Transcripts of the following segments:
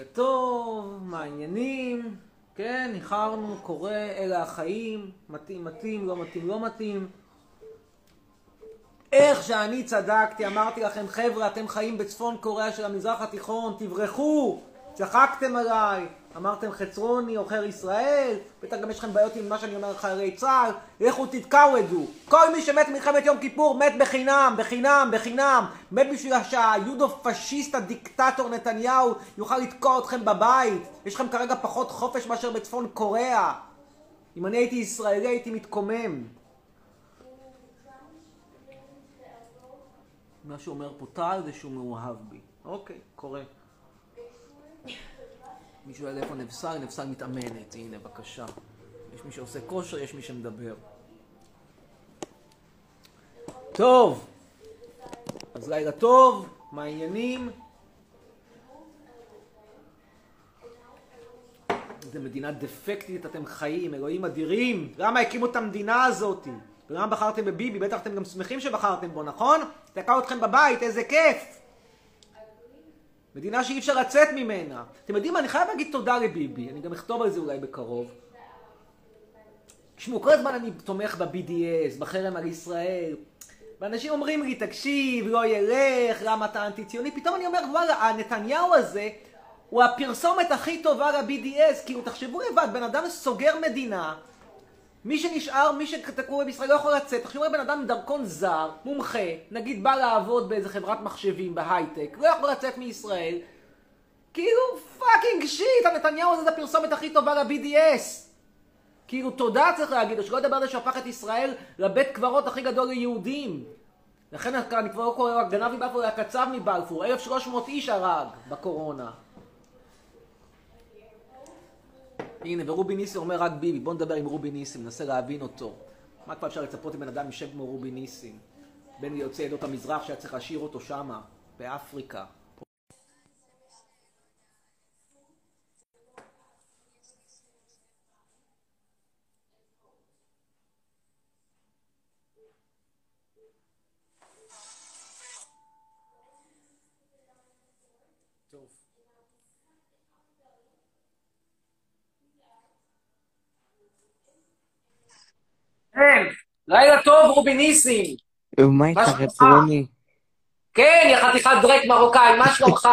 לילה טוב, מעניינים, כן, ניחרנו, קורא, אלה החיים, מתאים, מתאים, לא מתאים, לא מתאים. איך שאני צדקתי, אמרתי לכם, חבר'ה, אתם חיים בצפון קוריאה של המזרח התיכון, תברחו, צחקתם עליי, אמרתם חצרוני, עוכר ישראל, בטח גם יש לכם בעיות עם מה שאני אומר חיירי צה"ל, לכו תתקעוודו. כל מי שמת מלחמת יום כיפור מת בחינם, בחינם, בחינם, מת בשביל שהיודו-פשיסט הדיקטטור נתניהו יוכל לתקוע אתכם בבית. יש לכם כרגע פחות חופש מאשר בצפון קוריאה. אם אני הייתי ישראלי הייתי מתקומם. מה שאומר פה טל זה שהוא מאוהב בי. אוקיי, קורה. מישהו יודע איפה נפסל, נפסל מתאמנת, הנה בבקשה. יש מי שעושה כושר, יש מי שמדבר. טוב, אז לילה טוב, מה העניינים? זו מדינה דפקטית, אתם חיים, אלוהים אדירים. למה הקימו את המדינה הזאת? ולמה בחרתם בביבי? בטח אתם גם שמחים שבחרתם בו, נכון? תקעו אתכם בבית, איזה כיף! מדינה שאי אפשר לצאת ממנה. אתם יודעים מה? אני חייב להגיד תודה לביבי. אני גם אכתוב על זה אולי בקרוב. תשמעו, כל הזמן אני תומך ב-BDS, בחרם על ישראל. ואנשים אומרים לי, תקשיב, לא ילך, למה אתה אנטי-ציוני? פתאום אני אומר, וואלה, הנתניהו הזה הוא הפרסומת הכי טובה ל-BDS. כאילו, תחשבו לבד, בן אדם סוגר מדינה. מי שנשאר, מי שתקעו בישראל לא יכול לצאת. תחשבו לבן אדם דרכון זר, מומחה, נגיד בא לעבוד באיזה חברת מחשבים, בהייטק, לא יכול לצאת מישראל. כאילו פאקינג שיט, הנתניהו הזה זה הפרסומת הכי טובה ל-BDS. כאילו תודה צריך להגיד, או שלא לדבר על זה שהפך את ישראל לבית קברות הכי גדול ליהודים. לכן אני כבר לא קורא רק גנב מבלפור, הקצב מבלפור, 1,300 איש הרג בקורונה. הנה, ורובי ניסים אומר רק ביבי, בוא נדבר עם רובי ניסים, ננסה להבין אותו. מה כבר אפשר לצפות אם בן אדם יושב כמו רובי ניסים? בין יוצאי עדות המזרח שהיה צריך להשאיר אותו שמה, באפריקה. לילה טוב רובי ניסים. מה איתך חצרוני? כן, יא חתיכת דרק מרוקאי, מה שלומך?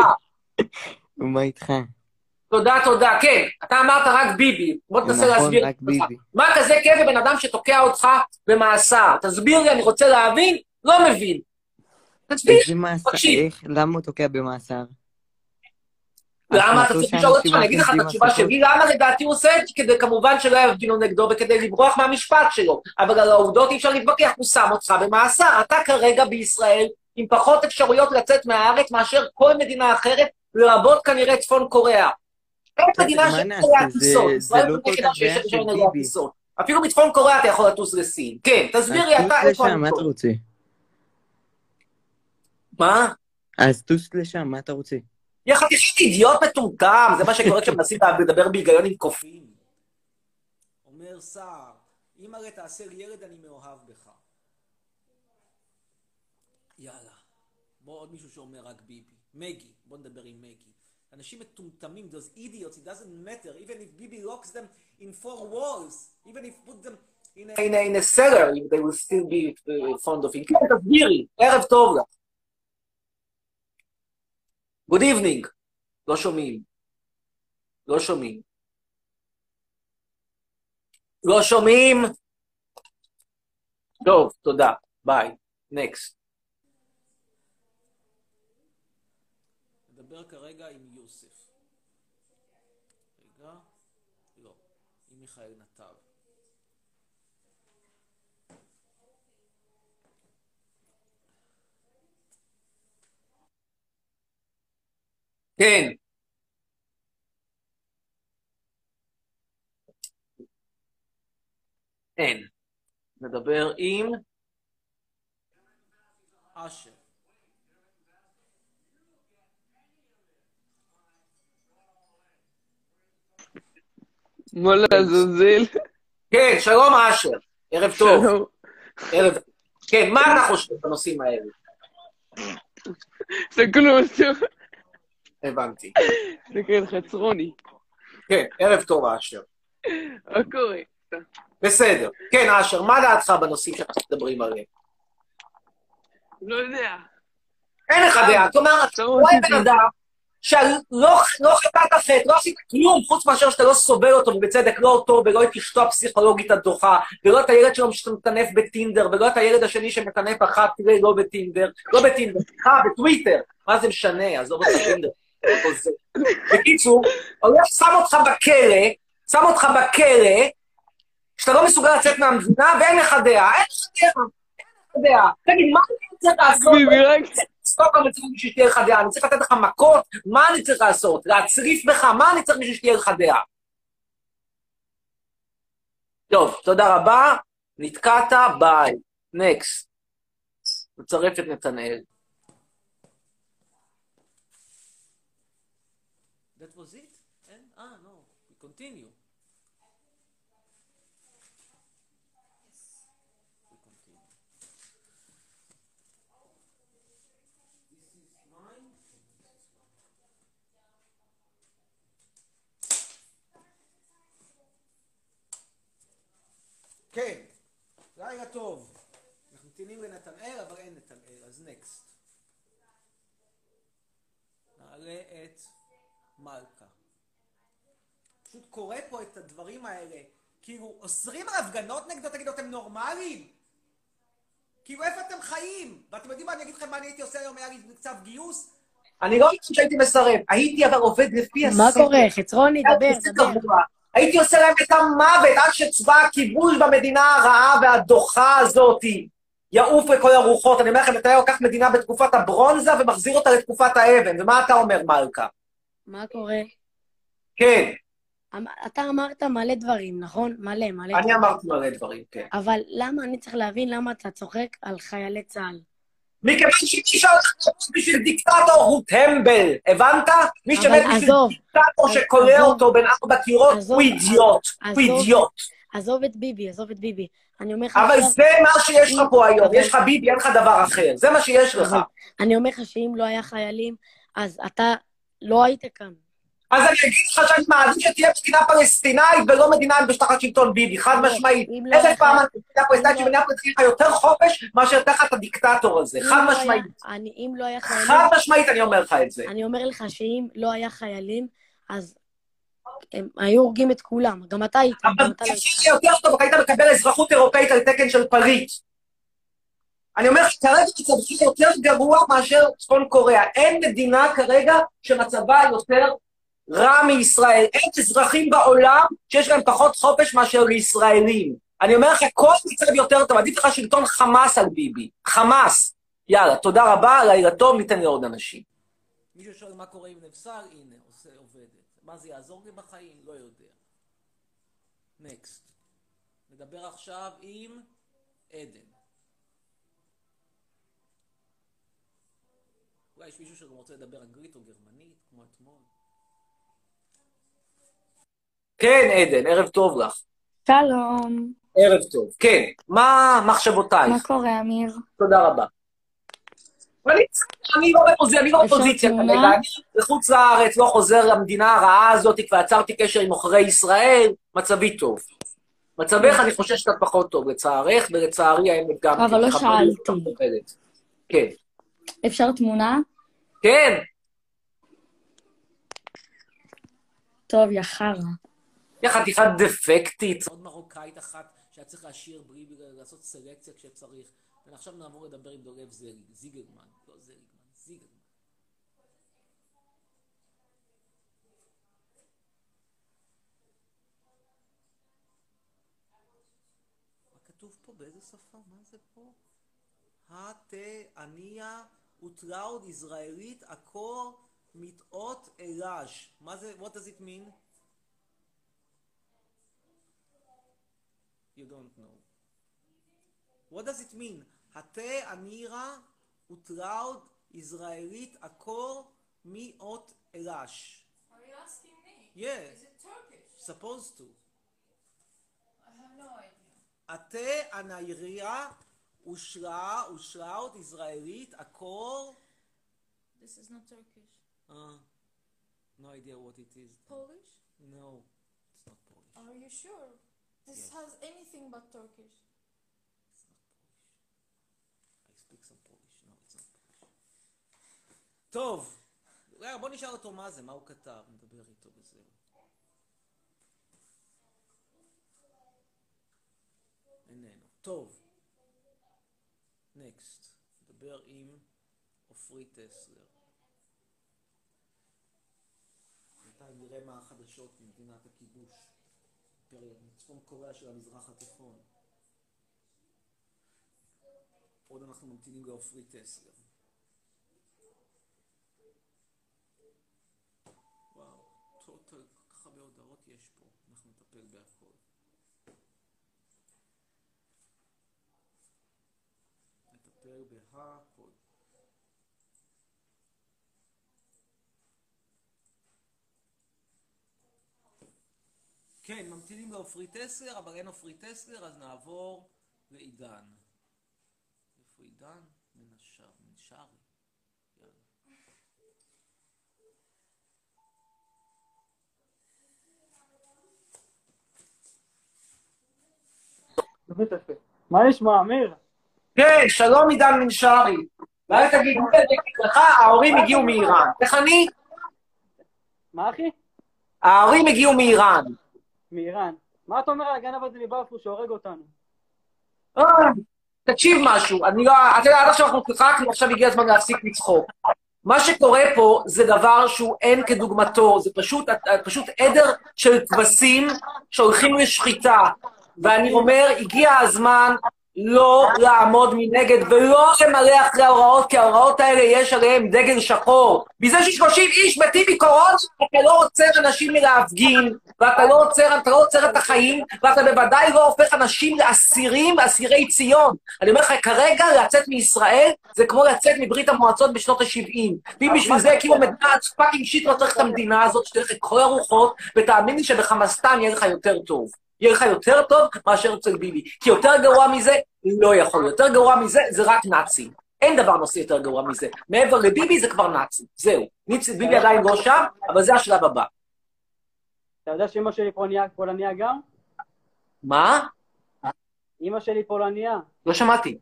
מה איתך? תודה, תודה, כן. אתה אמרת רק ביבי, בוא תנסה להסביר. נכון, רק ביבי. מה כזה כאב בן אדם שתוקע אותך במאסר? תסביר לי, אני רוצה להבין, לא מבין. תסביר, תקשיב. למה הוא תוקע במאסר? למה? אתה צריך לשאול אותך, אני אגיד לך את התשובה שלי, למה לדעתי הוא עושה את זה? כדי כמובן שלא יבדינו נגדו וכדי לברוח מהמשפט שלו. אבל על העובדות אי אפשר להתווכח, הוא שם אותך במאסר. אתה כרגע בישראל עם פחות אפשרויות לצאת מהארץ מאשר כל מדינה אחרת, לרבות כנראה צפון קוריאה. אין מדינה שקוריאה טיסות. זה לא כל כך בעיה של ביבי. אפילו מצפון קוריאה אתה יכול לטוס לסין. כן, תסביר לי אתה איפה אני רוצה. מה? אז טוס לשם, מה אתה רוצה? יהיה חתיכת אידיוט מטומטם, זה מה שקורה כשמנסים לדבר בהיגיון עם קופים. אומר סער, אם הרי תעשה לי ילד אני מאוהב בך. יאללה, בוא עוד מישהו שאומר רק ביבי. מגי, בוא נדבר עם מגי. אנשים מטומטמים, those idiots, it doesn't matter, even if ביבי locks them in four walls, even if put them in a cellar, if they will still be fond of it. כן, תסבירי, ערב טוב לך. Good evening. לא שומעים. לא שומעים. לא שומעים. טוב, תודה. ביי. Next. נדבר כרגע עם יוסף. רגע. לא. עם מיכאל נתב. כן. אין. נדבר עם אשר. מולה זוזיל. כן, שלום אשר. ערב טוב. שלום. ערב. כן, מה אתה חושב בנושאים האלה? זה כלום. הבנתי. זה כן, חצרוני. כן, ערב טוב, אשר. מה קורה? בסדר. כן, אשר, מה דעתך בנושאים שאנחנו מדברים עליהם? לא יודע. אין לך דעה, כלומר, אתה רואה בן אדם שלא חטאת החטא, לא עשית כלום, חוץ מאשר שאתה לא סובל אותו, ובצדק לא אותו, ולא את אשתו הפסיכולוגית הדוחה, ולא את הילד שלו שמתנף בטינדר, ולא את הילד השני שמתנף אחת, תראה, לא בטינדר, לא בטינדר, בטוויטר, מה זה משנה, עזוב את הטינדר, בקיצור, הולך שם אותך בכלא, שאתה לא מסוגל לצאת מהמדינה, ואין לך דעה, תגיד, מה אני צריך לעשות? אני צריך לתת לך מכות, מה אני צריך לעשות? להצריף בך, מה אני צריך שתהיה לך דעה? טוב, תודה רבה, נתקעת, ביי, נקסט. נצרף את נתנאל. That was it? No, we continue. כן, לילה טוב. אנחנו נתינים לנתנאל, אבל אין נתנאל, אז נקסט. נעלה את מלכה. פשוט קורא פה את הדברים האלה, כאילו, אוסרים על הפגנות נגדו, תגידו, אתם נורמליים? כאילו, איפה אתם חיים? ואתם יודעים מה, אני אגיד לכם מה אני הייתי עושה היום, היה לי קצב גיוס? אני לא חושב שהייתי מסרב, הייתי אבל עובד לפי הסדר. מה קורה? חצרוני, דבר. הייתי עושה להם את המוות עד שצבא הכיבוש במדינה הרעה והדוחה הזאת יעוף לכל הרוחות. אני אומר לכם, נתניהו לקח מדינה בתקופת הברונזה ומחזיר אותה לתקופת האבן. ומה אתה אומר, מלכה? מה קורה? כן. אתה אמרת מלא דברים, נכון? מלא. אני אמרתי מלא דברים, כן. אבל למה, אני צריך להבין למה אתה צוחק על חיילי צה"ל? מכיוון שמישהו בשביל דיקטטור הוא טמבל, הבנת? מי שמת בשביל דיקטטור שקולע אותו בין ארבע קירות, הוא אידיוט, הוא אידיוט. עזוב את ביבי. אבל זה מה שיש לך פה היום, יש לך ביבי, אין לך דבר אחר, זה מה שיש לך. אני אומר לך שאם לא היה חיילים, אז אתה לא היית כאן. אז אני אגיד לך שאני מעדיף שתהיה מדינה פלסטינאית ולא מדינה בשטחת שלטון ביבי, חד משמעית. אלף פעם אני מדינה פלסטינאית שמדינה פלסטינאית יותר חופש מאשר תחת הדיקטטור הזה, חד משמעית. חד משמעית אני אומר לך את זה. אני אומר לך שאם לא היה חיילים, אז הם היו הורגים את כולם, גם אתה היית. אבל תשאיר יותר טוב, היית מקבל אזרחות אירופאית על תקן של פריט. אני אומר, כרגע מצבך יותר גרוע מאשר צפון קוריאה. אין מדינה כרגע שמצבה יותר רע מישראל. אין אזרחים בעולם שיש להם פחות חופש מאשר לישראלים. אני אומר לך, כל מצב יותר טוב, עדיף לך שלטון חמאס על ביבי. חמאס. יאללה, תודה רבה, לילה טוב, ניתן לעוד אנשים. מישהו שואל מה קורה עם נבשר? הנה, עובדת. מה זה יעזור לי בחיים? לא יודע. נקסט. נדבר עכשיו עם עדן. אולי יש מישהו שרוצה לדבר אנגלית או גרמנית, כמו אתמול. כן, עדן, ערב טוב לך. שלום. ערב טוב, כן. מה מחשבותייך? מה קורה, אמיר? תודה רבה. אני לא בפוזיציה כרגע, אני לחוץ לארץ, לא חוזר למדינה הרעה הזאת, כבר עצרתי קשר עם עוכרי ישראל, מצבי טוב. מצבך, אני חושב שאתה פחות טוב, לצערך ולצערי האמת גם. אבל לא שאלתי. כן. אפשר תמונה? כן. טוב, יחר. יחד אחד דפקטית. עוד מרוקאית אחת שאת צריך להשאיר בלי לעשות סלקציה כשצריך. ועכשיו נעבור לדבר עם דולב זיגרמן. לא זיגרמן, זיגרמן. מה כתוב פה? באיזה שפה? מה זה פה? התעניה וטראוד ישראלית עקור מתאות אלאז'. מה זה? What does it mean? You don't know. What does it mean? התה אנירה וטראוד ישראלית עקור מאות אלאש. Are you asking me? Yeah. Is it Turkish? Supposed to. I have no idea. התה אנירה וטראוד ישראלית עקור. This is not Turkish. idea what it is. Polish? No, it's not Polish. Are you sure? This has anything but Turkish. It's not Polish. I speak some Polish. No, it's not Polish. טוב, בוא נשאל אותו מה זה, מה הוא כתב, נדבר איתו בזה. איננו. טוב. נקסט. נדבר עם עופרי טסלר. בינתיים נראה מה החדשות במדינת הכיבוש. אימפריית מצפון קוריאה של המזרח התיכון. עוד אנחנו ממתינים לעופרי טסלר. וואו, ככה בהודעות יש פה. אנחנו נטפל בהכל. נטפל בהכל. כן, ממתינים לאופרי טסלר, אבל אין אופרי טסלר, אז נעבור לעידן. איפה עידן? מנשרי. יאללה. מה יש, מאמיר? כן, שלום עידן מנשרי. ואל תגיד, לך, ההורים הגיעו מאיראן. איך אני? מה, אחי? ההורים הגיעו מאיראן. מאיראן. מה אתה אומר על הגנב הזה מבלפור שהורג אותנו? תקשיב משהו, אני לא... אתה יודע, עד עכשיו אנחנו צחקנו, עכשיו הגיע הזמן להפסיק לצחוק. מה שקורה פה זה דבר שהוא אין כדוגמתו, זה פשוט עדר של כבשים שהולכים לשחיטה. ואני אומר, הגיע הזמן לא לעמוד מנגד, ולא למלא אחרי ההוראות, כי ההוראות האלה יש עליהם דגל שחור. בזה ש30 איש מתים מקורונה, אתה לא עוצר אנשים מלהפגין, ואתה לא עוצר את החיים, ואתה בוודאי לא הופך אנשים לאסירים, אסירי ציון. אני אומר לך, כרגע לצאת מישראל, זה כמו לצאת מברית המועצות בשנות ה-70. ואם בשביל זה הקימו מדינה, פאקינג שיט לא צריך את המדינה הזאת, שתלך את כל הרוחות, ותאמין לי שבחמאסטן יהיה לך יותר טוב. יהיה לך יותר טוב מאשר אצל ביבי. כי יותר גרוע מזה, לא יכול. יותר גרוע מזה, זה רק נאצי. אין דבר נושא יותר גרוע מזה. מעבר לביבי זה כבר נאצי. זהו. ביבי עדיין לא שם, אבל זה השלב הבא. אתה יודע שאמא שלי פולניה גם? מה? אמא שלי פולניה. לא שמעתי.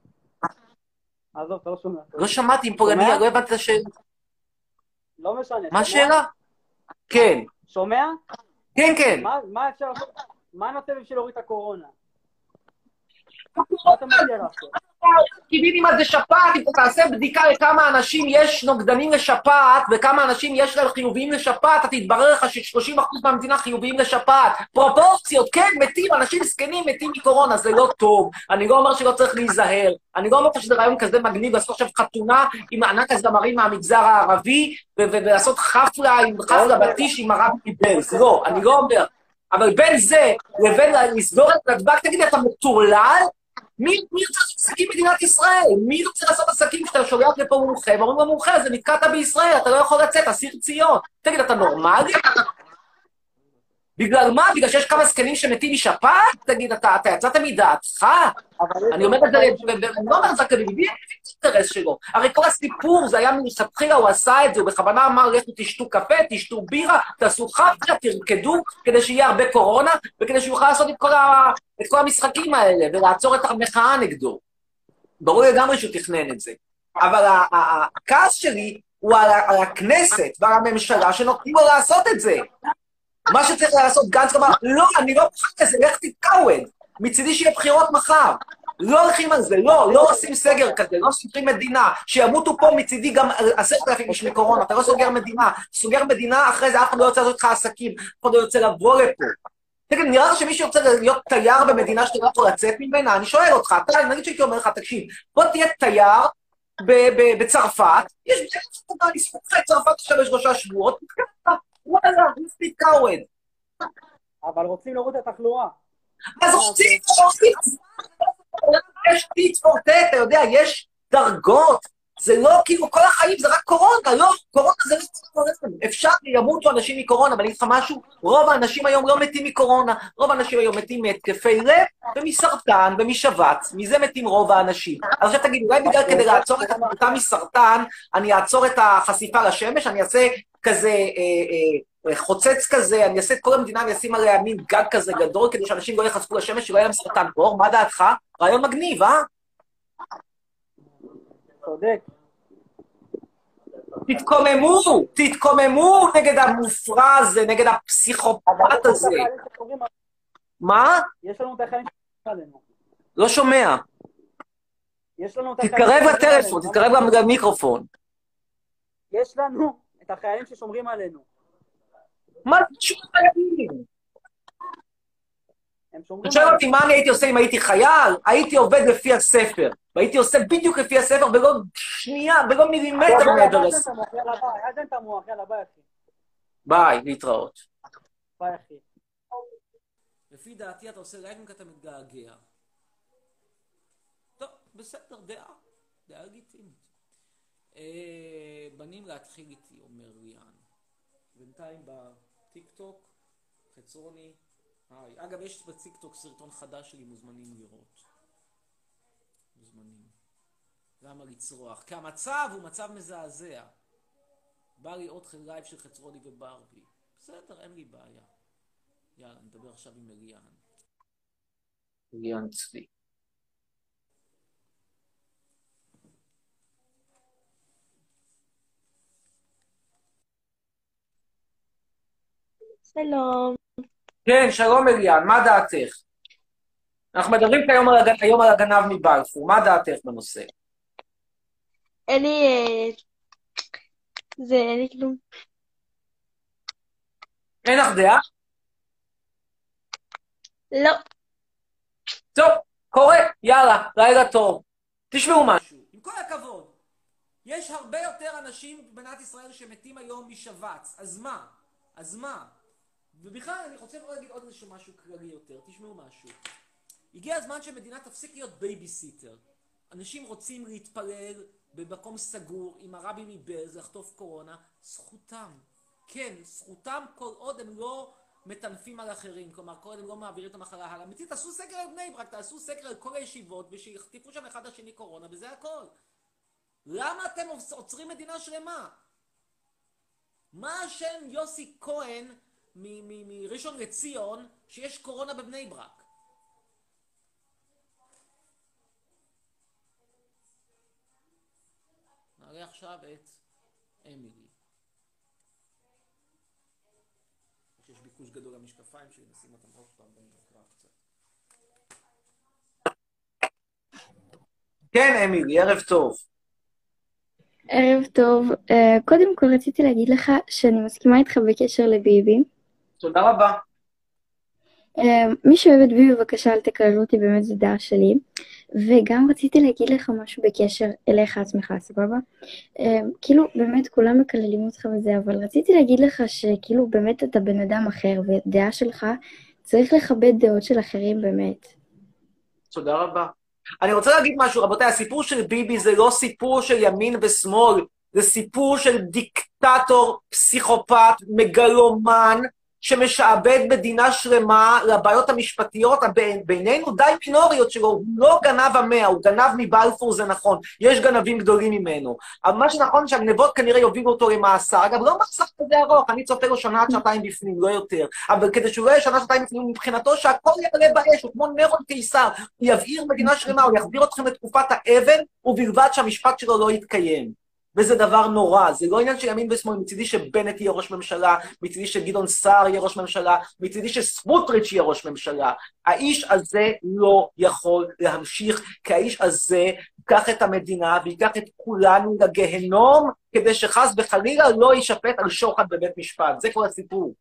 עזוב, אתה לא שומע. לא שמעתי עם פולניה, לא הבנת את השאלה. לא משנה. מה השאלה? כן. שומע? כן, כן. מה אפשר... מה נעשה בשביל להוריד את הקורונה? מה אתה מגיע לעשות? תגידי מה זה שפעת, אם אתה תעשה בדיקה לכמה אנשים יש נוגדנים לשפעת, וכמה אנשים יש להם חיוביים לשפעת, אתה תתברר לך ש30% מהמדינה חיוביים לשפעת. פרופורציות, כן, מתים, אנשים זקנים מתים מקורונה, זה לא טוב. אני לא אומר שלא צריך להיזהר. אני לא אומר שזה רעיון כזה מגניב, לעשות עכשיו חתונה עם ענק הזמרים מהמגזר הערבי, ולעשות חפלה עם חפלה בתיש עם הרב קיבלס. לא, אני לא אומר. אבל בין זה לבין לסגור את נתב"ג, תגיד, אתה מטורלל? מי רוצה לעשות עסקים במדינת ישראל? מי רוצה לעשות עסקים כשאתה שולח לפה מומחה? ואומרים למומחה, זה נתקעת בישראל, אתה לא יכול לצאת, אסיר ציון. תגיד, אתה נורמלי? בגלל מה? בגלל שיש כמה זקנים שמתים משפעת? תגיד, אתה יצאת מדעתך? אני אומר את זה, אני לא אומר את זה כדי, מי אינטרס שלו? הרי כל הסיפור, זה היה מלכתחילה, הוא עשה את זה, הוא בכוונה אמר, לכו תשתו קפה, תשתו בירה, תעשו חפלה, תרקדו, כדי שיהיה הרבה קורונה, וכדי שיוכל לעשות את כל המשחקים האלה, ולעצור את המחאה נגדו. ברור לגמרי שהוא תכנן את זה. אבל הכעס שלי הוא על הכנסת ועל הממשלה שנותנים לו לעשות את זה. מה שצריך לעשות, גנץ אמר, לא, אני לא פחד כזה, לך תתקעווד, מצידי שיהיה בחירות מחר. לא הולכים על זה, לא עושים סגר כזה, לא סוגרים מדינה, שימותו פה מצידי גם 10,000 משני קורונה, אתה לא סוגר מדינה, סוגר מדינה, אחרי זה אף אחד לא יוצא לעשות לך עסקים, אף אחד לא יוצא לבוא לפה. תגיד, נראה לך שמישהו יוצא להיות תייר במדינה שאתה לא יכול לצאת ממנה? אני שואל אותך, אתה, נגיד שהייתי אומר לך, תקשיב, בוא תהיה תייר, בצרפת, יש בגלל לספוחה את צרפת לשלוש ראשה שבועות, וואלה, נספיק קאווד. אבל רוצים להוריד את התחלואה. אז רוצים, יש פיצפורטט, אתה יודע, יש דרגות, זה לא כאילו, כל החיים זה רק קורונה, לא, קורונה זה לא קורונה. אפשר ימותו אנשים מקורונה, אבל אני אתכם משהו, רוב האנשים היום לא מתים מקורונה, רוב האנשים היום מתים מהתקפי לב, ומסרטן, ומשבץ, מזה מתים רוב האנשים. אז עכשיו תגיד, אולי בגלל כדי לעצור את התמותה מסרטן, אני אעצור את החשיפה לשמש, אני אעשה כזה חוצץ כזה, אני אעשה את כל המדינה, אני אשים עליה מין גג כזה גדול, כדי שאנשים לא יחשפו לשמש, שלא יהיה להם סרטן עור, מה דעתך? רעיון מגניב, אה? צודק. תתקוממו, תתקוממו נגד המופרע הזה, נגד הפסיכופת הזה. מה? יש לנו את החיים שקוראים עלינו. לא שומע. תתקרב לטלפון, תתקרב גם למיקרופון. יש לנו את החיילים ששומרים עלינו. מה זה שומרים עלינו? אתה שואל אותי מה אני הייתי עושה אם הייתי חייל? הייתי עובד לפי הספר. והייתי עושה בדיוק לפי הספר בלא שנייה, בלא מילימטר מעבר לספר. יאזן את המוח, יאללה, ביי אחי. ביי, להתראות. ביי אחי. לפי דעתי אתה עושה לייקים כי אתה מתגעגע. טוב, בסדר, דעה לגיטימית. בנים להתחיל איתי, אומר ריאן. בינתיים בטיקטוק, חצרוני, היי. אגב, יש בטיקטוק סרטון חדש שלי, מוזמנים לראות. מוזמנים. למה לצרוח? כי המצב הוא מצב מזעזע. בא לי עוד חלייב של חצרוני וברבי. בסדר, אין לי בעיה. יאללה, נדבר עכשיו עם ריאן. ריאן צבי. שלום. כן, שלום אליאן, מה דעתך? אנחנו מדברים היום על הגנב מבלפור, מה דעתך בנושא? אין לי כלום. אין לך דעה? לא. טוב, קורה, יאללה, לילה טוב. תשמעו משהו, עם כל הכבוד. יש הרבה יותר אנשים במדינת ישראל שמתים היום משבץ, אז מה? ובכלל אני רוצה להגיד עוד איזשהו משהו כללי יותר, תשמעו משהו. הגיע הזמן שהמדינה תפסיק להיות בייביסיטר. אנשים רוצים להתפלל במקום סגור עם הרבי מבלז לחטוף קורונה, זכותם. כן, זכותם כל עוד הם לא מטנפים על אחרים, כלומר כל עוד הם לא מעבירים את המחלה הלאה. אמיתי, תעשו סקר על בני ברק, תעשו סקר על כל הישיבות ושיחטיפו שם אחד השני קורונה וזה הכל. למה אתם עוצרים מדינה שלמה? מה השם יוסי כהן מראשון לציון שיש קורונה בבני ברק? נעלה עכשיו את אמילי. יש ביקוש גדול למשקפיים שנשים אותם עוד פעם ונקרא קצת. כן אמילי, ערב טוב. ערב טוב, קודם כל רציתי להגיד לך שאני מסכימה איתך בקשר לביבי. תודה רבה. מי שאוהב את ביבי בבקשה אל תקרלו אותי, באמת זו דעה שלי. וגם רציתי להגיד לך משהו בקשר אליך עצמך, סבבה? כאילו באמת כולם מקללים אותך וזה, אבל רציתי להגיד לך שכאילו באמת אתה בן אדם אחר, ודעה שלך צריך לכבד דעות של אחרים באמת. תודה רבה. אני רוצה להגיד משהו, רבותיי, הסיפור של ביבי זה לא סיפור של ימין ושמאל, זה סיפור של דיקטטור, פסיכופת, מגלומן, שמשעבד מדינה שלמה לבעיות המשפטיות בינינו די מינוריות שלו, הוא לא גנב המאה, הוא גנב מבלפור, זה נכון, יש גנבים גדולים ממנו, אבל מה שנכון שהגנבות כנראה יובילו אותו למאסר, אגב לא מאסר כזה ארוך, אני צופה לו שנה עד שעתיים בפנים, לא יותר, אבל כדי שהוא לא יהיה שנה שעתיים בפנים, מבחינתו שהכל יעלה באש, הוא כמו נרון קיסר, הוא יבעיר מדינה שלמה, הוא יחזיר אתכם לתקופת האבן, ובלבד שהמשפט שלו לא יתקיים. וזה דבר נורא, זה לא עניין של ימין ושמאל, מצידי שבנט יהיה ראש ממשלה, מצידי שגדעון סער יהיה ראש ממשלה, מצידי שסמוטריץ' יהיה ראש ממשלה. האיש הזה לא יכול להמשיך, כי האיש הזה ייקח את המדינה ויקח את כולנו לגהנום, כדי שחס וחלילה לא יישפט על שוחד בבית משפט. זה כל הסיפור.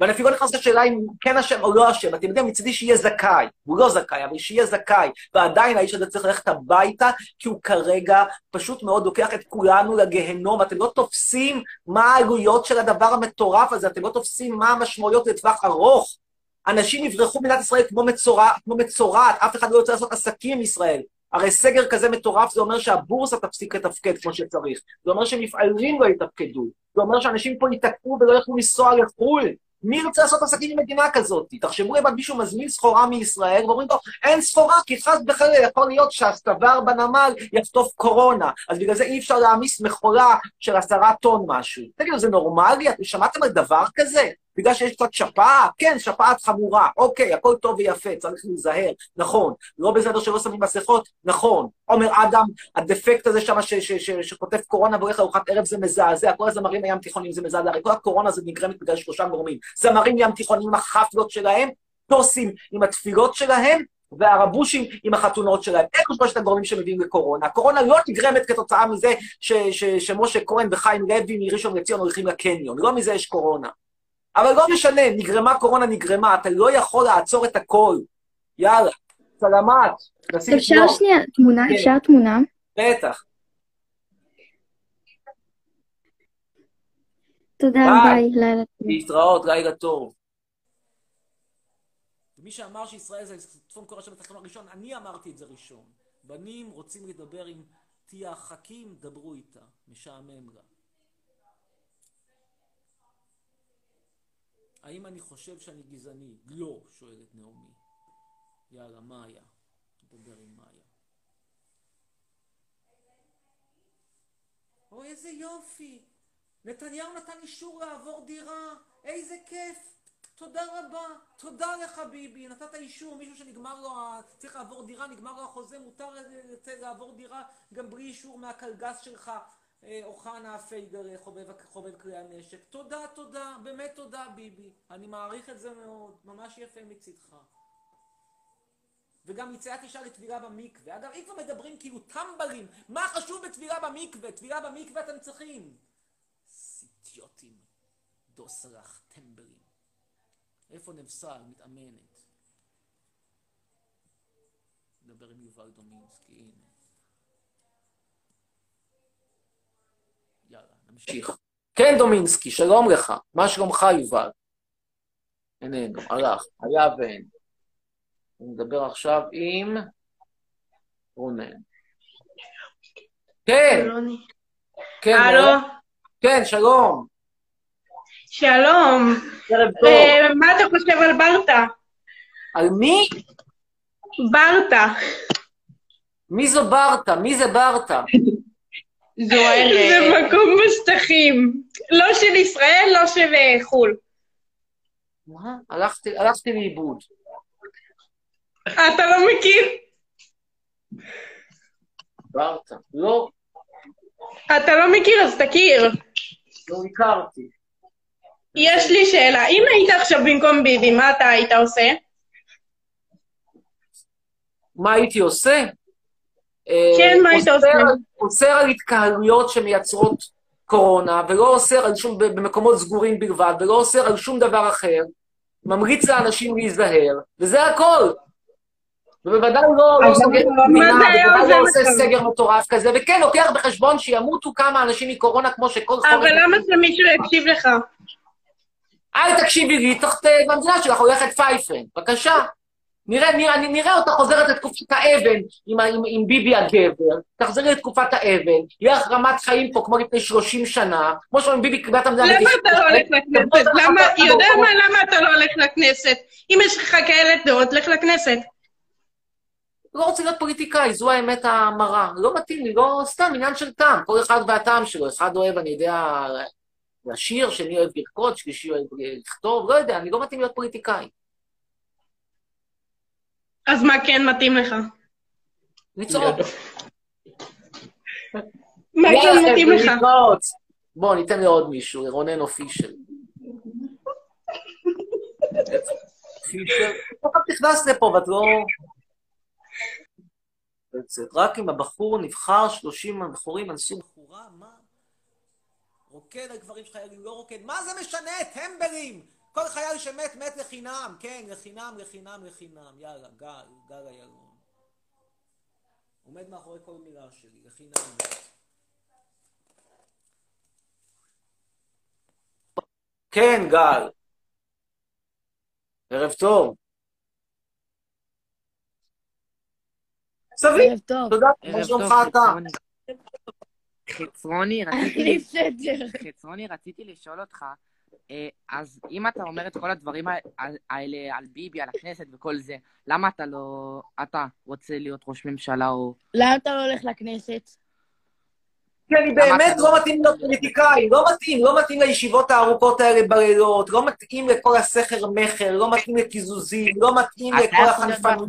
ואני אפילו נכנס לשאלה אם כן אשם או לא אשם, אתם יודעים, מצידי שיהיה זכאי, הוא לא זכאי, אבל שיהיה זכאי, ועדיין האיש הזה צריך ללכת הביתה, כי הוא כרגע פשוט מאוד לוקח את כולנו לגהנום, אתם לא תופסים מה העלויות של הדבר המטורף הזה, אתם לא תופסים מה המשמעויות לטווח ארוך, אנשים יברחו מדינת ישראל כמו מצורעת, אף אחד לא יוצא לעשות עסקים עם ישראל, הרי סגר כזה מטורף זה אומר שהבורסה תפסיק לתפקד כמו שצריך, זה אומר שמפעלים לא יתפקדו, זה אומר שאנשים פה יתקעו ולא יוכלו לנסוע לחו"ל, מי ירצה לעשות עסקים עם מדינה כזאת? תחשבו אם מישהו מזמין סחורה מישראל, ואומרים לו, אין סחורה, כי חס וחלילה, יכול להיות שהסטבר בנמל יחטוף קורונה, אז בגלל זה אי אפשר להעמיס מכולה של 10 טון משהו. תגידו, זה נורמלי? אתם שמעתם על דבר כזה? בגלל שיש קצת שפעה? כן, שפעת חמורה, אוקיי, הכל טוב ויפה, צריך להיזהר, נכון. לא בסדר שלא שמים מסכות, נכון. אומר אדם, הדפקט הזה שם שכותב קורונה ואורך ארוחת ערב זה מזעזע, כל הזמרים הים תיכונים זה מזעזע, כל הקורונה זה נגרמת בגלל 3 גורמים. זמרים ים תיכונים עם החפלות שלהם, טוסים עם התפילות שלהם, והרבושים עם החתונות שלהם. אלו 3 הגורמים שמביאים לקורונה. הקורונה לא נגרמת כתוצאה מזה שמשה כהן וחיים לוי מראשון לציון הולכים לקניון, לא מזה יש קורונה. אבל לא משנה, נגרמה קורונה, נגרמה, אתה לא יכול לעצור את הכל. יאללה, סלמת. אפשר שנייה, תמונה, אפשר תמונה? בטח. תודה, ביי, לילה טוב. להתראות, לילה טוב. מי שאמר שישראל זה צפון קוריאה של התחלון הראשון, אני אמרתי את זה ראשון. בנים רוצים לדבר עם תיה חכים, דברו איתה, משעמם לה. האם אני חושב שאני גזעני? לא, שואלת נעמי. יאללה, מה היה? נדבר עם מה היה. או, איזה יופי. נתניהו נתן אישור לעבור דירה. איזה כיף. תודה רבה. תודה לך, ביבי. נתת אישור. מישהו שנגמר לו, צריך לעבור דירה, נגמר לו החוזה, מותר לעבור דירה גם בלי אישור מהקלגס שלך. אוחנה הפייגר, חובב כלי הנשק. תודה, תודה, באמת תודה, ביבי. אני מעריך את זה מאוד, ממש יפה מצדך. וגם יציאת אישה לתבילה במקווה. אגב, אם כבר מדברים כאילו טמבלים, מה חשוב בתבילה במקווה? תבילה במקווה אתם צריכים. סיטיוטים, דוסרח, טמבלים. איפה נבסל, מתאמנת. נדבר עם יובל דומינסקי, הנה. יאללה, נמשיך. כן, דומינסקי, שלום לך. מה שלומך, יובל? איננו, הלך, היה ואין. נדבר עכשיו עם רונן. כן. כן, הלו. כן, שלום. שלום. מה אתה חושב על ברטה? על מי? ברטה. מי זו ברטה? מי זה ברטה? זה מקום בשטחים, לא של ישראל, לא של חול. מה? הלכתי לאיבוד. אתה לא מכיר? ברטה, לא. אתה לא מכיר, אז תכיר. לא הכרתי. יש לי שאלה, אם היית עכשיו במקום ביבי, מה אתה היית עושה? מה הייתי עושה? כן, מה היית עושה? אוסר על התקהלויות שמייצרות קורונה, ולא אוסר על שום, במקומות סגורים בלבד, ולא אוסר על שום דבר אחר, ממריץ לאנשים להיזהר, וזה הכל. ובוודאי לא עושה סגר מטורף כזה, וכן, לוקח בחשבון שימותו כמה אנשים מקורונה כמו שכל... אבל למה שמישהו יקשיב לך? אל תקשיבי לי, במדינה שלך הולכת פייפרן, בבקשה. נראה אותה חוזרת לתקופת האבן עם ביבי הגבר, תחזרי לתקופת האבן, יהיה רמת חיים פה כמו לפני 30 שנה, כמו שאומרים ביבי קיבלת המדינה... למה אתה לא הולך לכנסת? יודע מה, למה אתה לא הולך לכנסת? אם יש לך כאלה דעות, לך לכנסת. לא רוצה להיות פוליטיקאי, זו האמת המרה. לא מתאים לי, לא סתם, עניין של טעם, כל אחד והטעם שלו, אחד אוהב, אני יודע, לשיר, שני אוהב לרקוד, שלישי אוהב לכתוב, לא יודע, אני לא מתאים להיות פוליטיקאי. אז מה כן מתאים לך? לצעוד. מה כן מתאים לך? בוא, ניתן לי עוד מישהו, רונן או פישל. פישל? איך את נכנסת לפה ואת לא... רק אם הבחור נבחר, 30 הבחורים, אנסו בחורה, מה? רוקד על גברים שחיילים, לא רוקד. מה זה משנה? טמבלים! כל חייל שמת, מת לחינם, כן, לחינם, לחינם, לחינם, יאללה, גל הילון. עומד מאחורי כל מילה שלי, לחינם. כן, גל. ערב טוב. סביב, תודה, מה שלומך אתה? חצרוני, רציתי לשאול אותך, אז אם אתה אומר את כל הדברים האלה על ביבי, על הכנסת וכל זה, למה אתה לא, אתה רוצה להיות ראש ממשלה או... למה אתה לא הולך לכנסת? כי אני באמת לא מתאים לפוליטיקאים, לא מתאים לישיבות הארוכות האלה בלילות, לא מתאים לכל הסכר מחר, לא מתאים לקיזוזים, לא מתאים לכל החנפנות,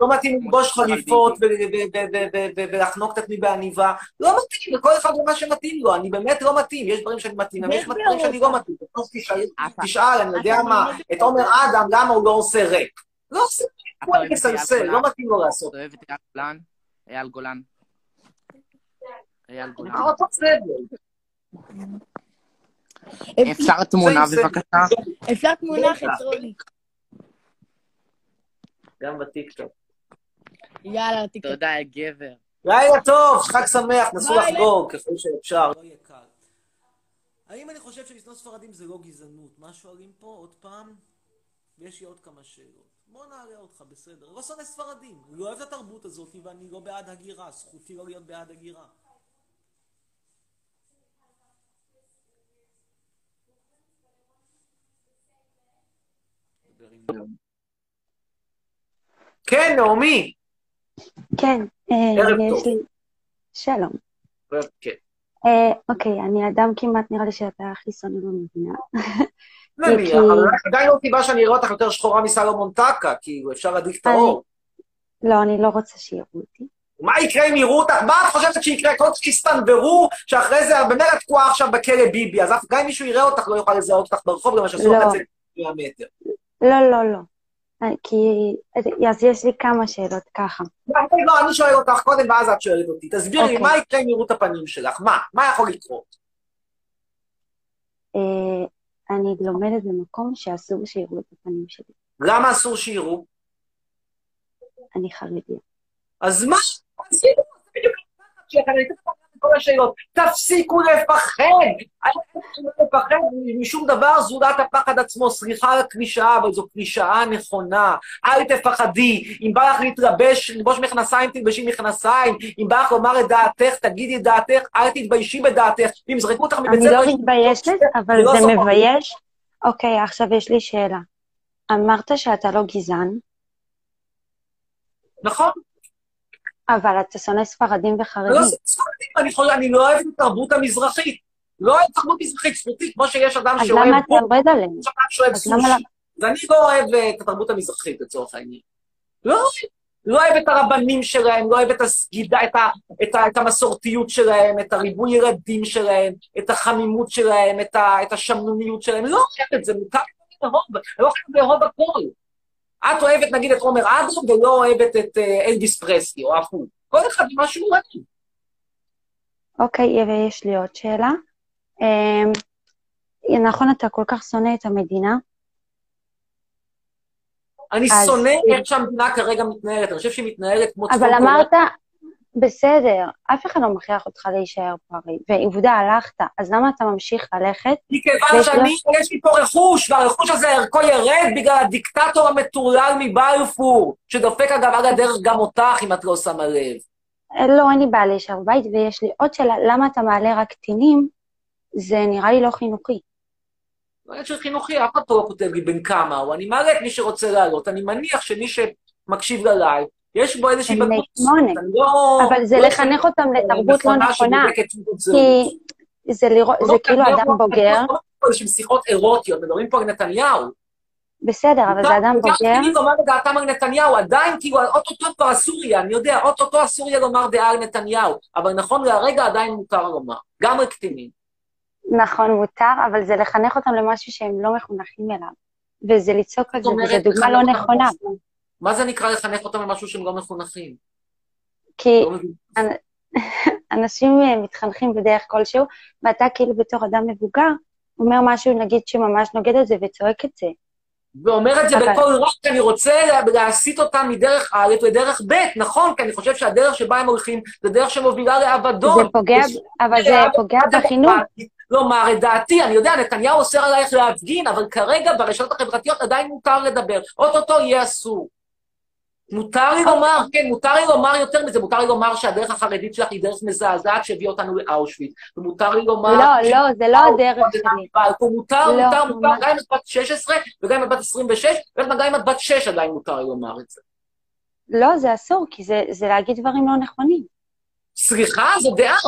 לא מתאים לבוש חליפות ולחנוק את עצמי בעניבה, לא מתאים, לכל אחד מה שמתאים לו, אני באמת לא מתאים, יש דברים שאני מתאים, אבל יש דברים שאני לא מתאים, תשאל, אני יודע מה, את עומר אדם, למה הוא לא עושה ריק? לא עושה ריק, הוא מסלסל, לא מתאים לו לעשות. אתה אוהב את אייל גולן? אפשר תמונה בבקשה? אפשר תמונה חצרוני גם בטיקטוק. יאללה טיקטוק. תודה גבר, לילה טוב, חג שמח, נסו לחגוג כפי שאפשר. האם אני חושב שלשנוא ספרדים זה לא גזענות? מה שואלים פה עוד פעם? ויש לי עוד כמה שאלות, בוא נעלה אותך, בסדר? לא שונא ספרדים, לא אוהב את התרבות הזאת ואני לא בעד הגירה, זכותי לא להיות בעד הגירה. כן, נעמי. כן, יש לי. שלום. אוקיי, אני אדם כמעט, נראה לי שאתה הכי שונא במדינה. עדיין לא טיבה שאני אראה אותך יותר שחורה מסלומון טקה, כי אפשר להדליק את האור. לא, אני לא רוצה שיראו אותי. מה יקרה אם יראו אותך? מה את חושבת שיקרה? כל שיסתנברו, שאחרי זה במילא תקועה עכשיו בכלא ביבי, אז גם אם מישהו יראה אותך לא יוכל לזהות אותך ברחוב, גם שעשו לך את זה מהמטר. לא, לא, לא. כי... אז יש לי כמה שאלות ככה. לא, אני שואל אותך קודם ואז את שואלת אותי. תסביר לי, מה יקרה אם יראו את הפנים שלך? מה? מה יכול לקרות? אני לומדת במקום שאסור שיראו את הפנים שלי. למה אסור שיראו? אני חרדיה. אז מה? תפסיקו, בדיוק לפחד שלך, אני אתן את כל השאלות. תפסיקו לפחד! אני לא מפחד משום דבר, זולת הפחד עצמו. סליחה על הקלישאה, אבל זו קלישאה נכונה. אל תפחדי, אם בא לך להתרבש, לבוש מכנסיים, תלבשי מכנסיים. אם בא לך לומר את דעתך, תגידי את דעתך, אל תתביישי בדעתך. אם זרקו אותך מבית ספר... אני לא מתביישת, אבל זה מבייש. אוקיי, עכשיו יש לי שאלה. אמרת שאתה לא גזען? נכון. אבל אתה שונא ספרדים וחרדים. לא ספרדים, אני לא אוהב את התרבות המזרחית. לא אוהב תרבות מזרחית ספרותית, כמו שיש אדם שאוהב... אז למה אתה עובד עליהם? אז אני לא אוהב את התרבות המזרחית, לצורך העניין. לא אוהב את הרבנים שלהם, לא אוהב את הסגידה, את המסורתיות שלהם, את הריבוי ילדים שלהם, את החמימות שלהם, את השמנוניות שלהם. לא אוהב את זה, מותר לאהוב. אני לא חייב לאהוב הכל. את אוהבת, נגיד, את עומר אדם, ולא אוהבת את אלביס פרסלי, או אחו. כל אחד מה שהוא רגיל. אוקיי, ויש לי עוד שאלה. נכון, אתה כל כך שונא את המדינה? אני שונא את שהמדינה כרגע מתנהלת, אני חושב שהיא מתנהלת כמו... אבל אמרת, בסדר, אף אחד לא מכריח אותך להישאר פה, ועובדה, הלכת, אז למה אתה ממשיך ללכת? מכיוון שאני, יש לי פה רכוש, והרכוש הזה ערכו ירד בגלל הדיקטטור המטורלל מבלפור, שדופק אגב על הדרך גם אותך, אם את לא שמה לב. לא, אין לי בעל להישאר בבית, ויש לי עוד שאלה, למה אתה מעלה רק קטינים? זה נראה לי לא חינוכי. לא יודעת של חינוכי, אף אחד לא כותב לי בין כמה, או אני מעלה את מי שרוצה לעלות, אני מניח שמי שמקשיב לליי, יש בו איזושהי בגרות, אבל זה לחנך אותם לתרבות לא נכונה, כי זה כאילו אדם בוגר. יש שיחות אירוטיות, מדברים פה על נתניהו. בסדר, אבל זה אדם בוגר. אני אומר לדעתם על נתניהו, עדיין כאילו, אוטוטו כבר הסוריה, אני יודע, אוטוטו הסוריה לומר דעה על נתניהו, אבל נכון להרגע עדיין מותר לומר, גם על קטינים. נכון, מותר, אבל זה לחנך אותם למשהו שהם לא מחונכים אליו, וזה ליצוק על זה, וזה דוגמה לא נכונה. מה זה נקרא לחנך אותם למשהו שהם לא מחונכים? כי אנשים מתחנכים בדרך כלשהו, ואתה כאילו בתור אדם מבוגר, אומר משהו, נגיד, שממש נוגד את זה וצועק את זה. ואומר את זה בכל רוב, כי אני רוצה להסיט אותם מדרך א' לדרך ב', נכון? כי אני חושב שהדרך שבה הם הולכים, זה דרך שמובילה לעבדון. זה פוגע, אבל זה פוגע בחינוך. לומר את דעתי, אני יודע, נתניהו אוסר עלייך להפגין, אבל כרגע ברשתות החברתיות עדיין מותר לדבר. אוטוטו יהיה אסור. מותר לי לומר, כן, מותר לי לומר יותר מזה, מותר לי לומר שהדרך החרדית שלך היא דרך מזעזעת שהביא אותנו לאושוויץ, ומותר לי לומר... לא, לא, זה לא הדרך שלי. מותר, מותר, מותר, גם אם את בת 16, וגם אם את בת 26, וגם אם את בת 6 עדיין מותר לי לומר את זה. לא, זה אסור, כי זה להגיד דברים לא נכונים. סליחה, זו דעה.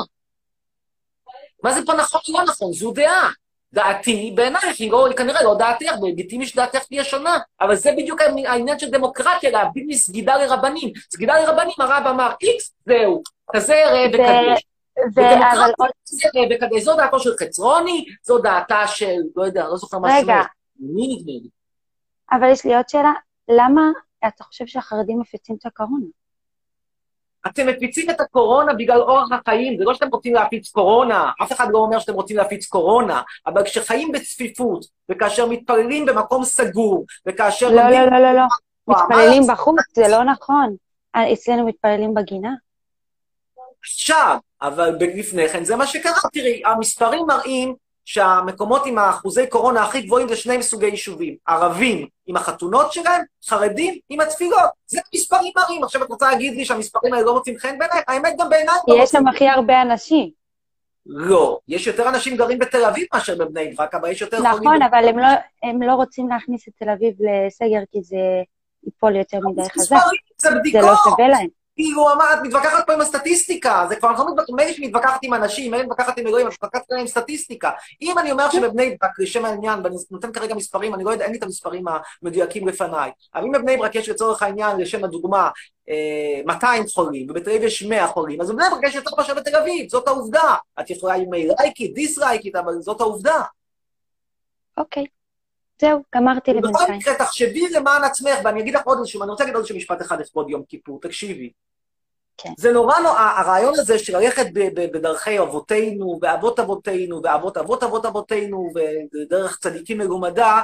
מה זה פה נכון או לא נכון? זו דעה. דעתי בעינייך, היא כנראה לא דעתך, בלגיטימי שדעתך תהיה שונה, אבל זה בדיוק העניין של דמוקרטיה, להביא מסגידה לרבנים. סגידה לרבנים, הרב אמר, איקס, זהו, כזה ראה וקדש. ודמוקרטיה כזה ראה וקדש, זו דעתו של חצרוני, זו דעתה של, לא יודע, לא זוכר מה שמות. רגע. מי נדמה לי? אבל יש לי עוד שאלה, למה אתה חושב שהחרדים מפיצים את הקורונה? אתם מפיצים את הקורונה בגלל אורח החיים, זה לא שאתם רוצים להפיץ קורונה, אף אחד לא אומר שאתם רוצים להפיץ קורונה, אבל כשחיים בצפיפות, וכאשר מתפללים במקום סגור, וכאשר... לא, לא, לא, לא, לא, מתפללים בחוץ, זה לא נכון, אצלנו מתפללים בגינה. עכשיו, אבל לפני כן, זה מה שקרה, תראי, המספרים מראים שהמקומות עם האחוזי קורונה הכי גבוהים זה שני סוגי יישובים, ערבים עם החתונות שלהם, חרדים עם התפילות. זה מספרים מרים. עכשיו את רוצה להגיד לי שהמספרים האלה לא מוצאים חן בעיניי? האמת גם בעיניי... יש להם הכי הרבה אנשים. לא, יש יותר אנשים גרים בתל אביב מאשר בבני ברק, אבל יש יותר... נכון, אבל הם לא רוצים להכניס את תל אביב לסגר, כי זה ייפול יותר מדי חזק. זה בדיקות. זה לא שווה להם. כאילו, את מתווכחת פה עם הסטטיסטיקה, זה כבר נכון, מי שמתווכחת עם אנשים, מי מתווכחת עם אלוהים, אני מתווכחת עם סטטיסטיקה. אם אני אומר שבבני ברק, לשם העניין, ואני נותן כרגע מספרים, אני לא יודע, אין לי את המספרים המדויקים לפניי, אבל אם בבני ברק יש לצורך העניין, לשם הדוגמה, 200 חולים, ובתל אביב יש 100 חולים, אז בבני ברק יש יותר מאשר בתל אביב, זאת העובדה. את יכולה עם לייקית, דיסלייקית, אבל זאת העובדה. אוקיי. זהו, גמרתי לבינתיים. בכל מקרה, תחשבי למען עצמך, ואני אגיד לך עוד איזשהו, אני רוצה להגיד עוד איזשהו משפט אחד לכבוד יום כיפור, תקשיבי. כן. זה נורא לא, הרעיון הזה של ללכת בדרכי אבותינו, ואבות אבותינו, ואבות אבות אבות אבותינו, ודרך צדיקים מלומדה,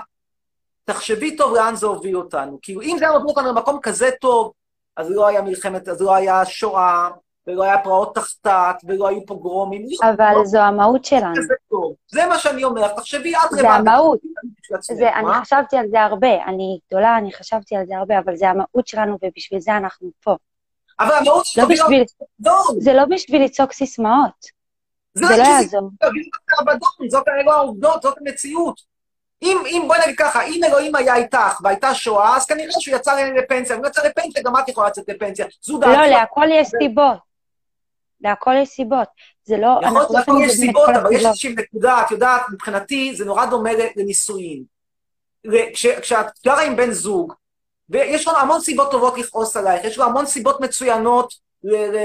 תחשבי טוב לאן זה הוביל אותנו. כאילו, אם זה היה מביא אותנו למקום כזה טוב, אז לא היה מלחמת, אז לא היה שואה, ולא היה פרעות תחתת, ולא היו פוגרומים. אבל זו המהות שלנו. זה מה שאני אומר, תחשבי עד לבד. זה המהות. אני חשבתי על זה הרבה, אני גדולה, אני חשבתי על זה הרבה, אבל זה המהות שלנו, ובשביל זה אנחנו פה. אבל המהות שלנו... זה לא בשביל ליצוק סיסמאות. זה לא יעזור. זאת העובדות, זאת המציאות. אם, בואי נגיד ככה, אם אלוהים היה איתך והייתה שואה, אז כנראה שהוא יצא לפנסיה, הוא יצא לפנסיה, גם את יכולה לצאת לפנסיה. לא, להכל יש סיבות. להכל יש סיבות. זה לא... יכול להכל יש סיבות, אבל יש איזושהי נקודה, את יודעת, מבחינתי, זה נורא דומה לנישואים. כשאת גרה עם בן זוג, ויש לו המון סיבות טובות לכעוס עלייך, יש לו המון סיבות מצוינות